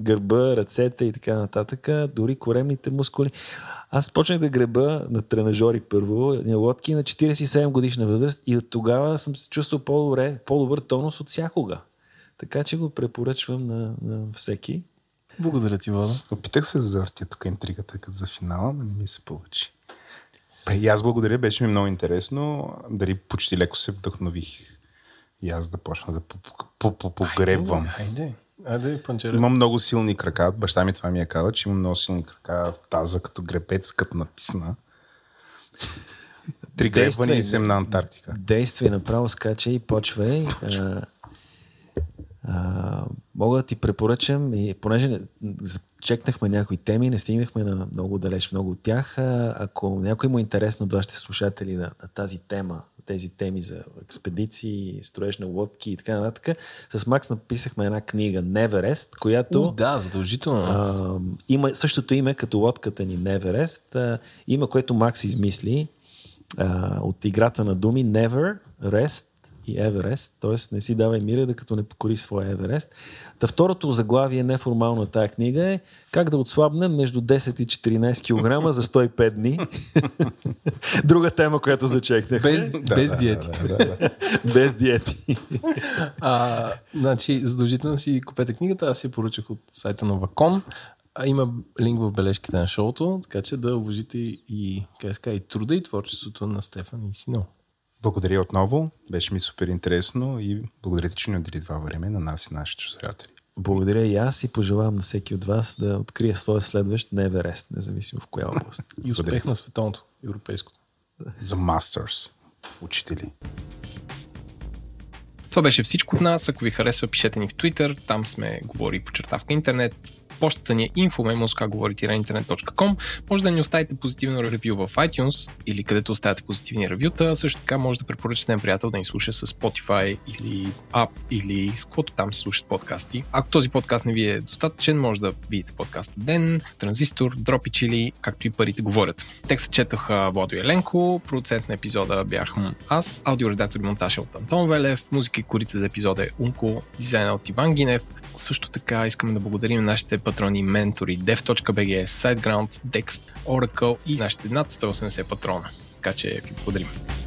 гърба, ръцете и така нататък, дори коремните мускули. Аз почнах да греба на тренажори първо, на лодки на 47 годишна възраст и от тогава съм се чувствал по-добре, по-добър тонус от всякога. Така че го препоръчвам на всеки. Благодаря ти, Владо. Опитах се да завъртя тук интригата като за финала, но не ми се получи. И аз благодаря, беше ми много интересно. Дали почти леко се вдъхнових и аз да почна да погребвам. Айде, панчера. Имам много силни крака. Баща ми това ми е казал, че имам много силни крака. Таза като гребец, като натисна. 3 гребвания и съм на Антарктика. Действай, направо скачай и почвай. Мога да ти препоръчам, и понеже чекнахме някои теми, не стигнахме на много далеч, много от тях. Ако някой му е интересно от вашите слушатели на тази тема, тези теми за експедиции, строеж на лодки и така нататък, с Макс написахме една книга Неверест, която задължително. Има същото име като лодката ни Неверест. Име, което Макс измисли от играта на думи Neverest и Еверест, т.е. не си давай мира, докато не покори своя Еверест. Та второто заглавие, неформално тая книга е как да отслабнем между 10 и 14 кг за 105 дни. Друга тема, която зачекнах. Без диети. Без диети. Значи, задължително си купете книгата. Аз я поръчах от сайта на Вакон. Има линк в бележките на шоуто, така че да обожите и труда и творчеството на Стефан и Синол. Благодаря отново, беше ми супер интересно и благодаря, че ни отдели това време на нас и нашите слушатели. Благодаря и аз и пожелавам на всеки от вас да открие своя следващ Неверест, независимо в коя област. И успех на световното, европейското. The Masters. Учители. Това беше всичко от нас. Ако ви харесва, пишете ни в Twitter. Там сме говори_интернет. Почтата ни е info@говори-интернет.com. Може да ни оставите позитивно ревю в iTunes или където оставяте позитивни ревюта. Също така може да препоръчате на приятел да ни слуша с Spotify или App или с каквото там се слушат подкасти. Ако този подкаст не ви е достатъчен, може да видите подкаста Ден, Транзистор, Дропич или както и парите говорят. Текстът четоха Владо и Еленко, продуцент на епизода бях аз, аудиоредактор и монтаж е от Антон Велев, музика и корица за епизода е Умко, дизайна от Иван Гинев. Също така искаме да благодарим нашите патрони ментори dev.bg, SiteGround, Dext, Oracle и нашите над 180 патрона. Така че ви благодарим.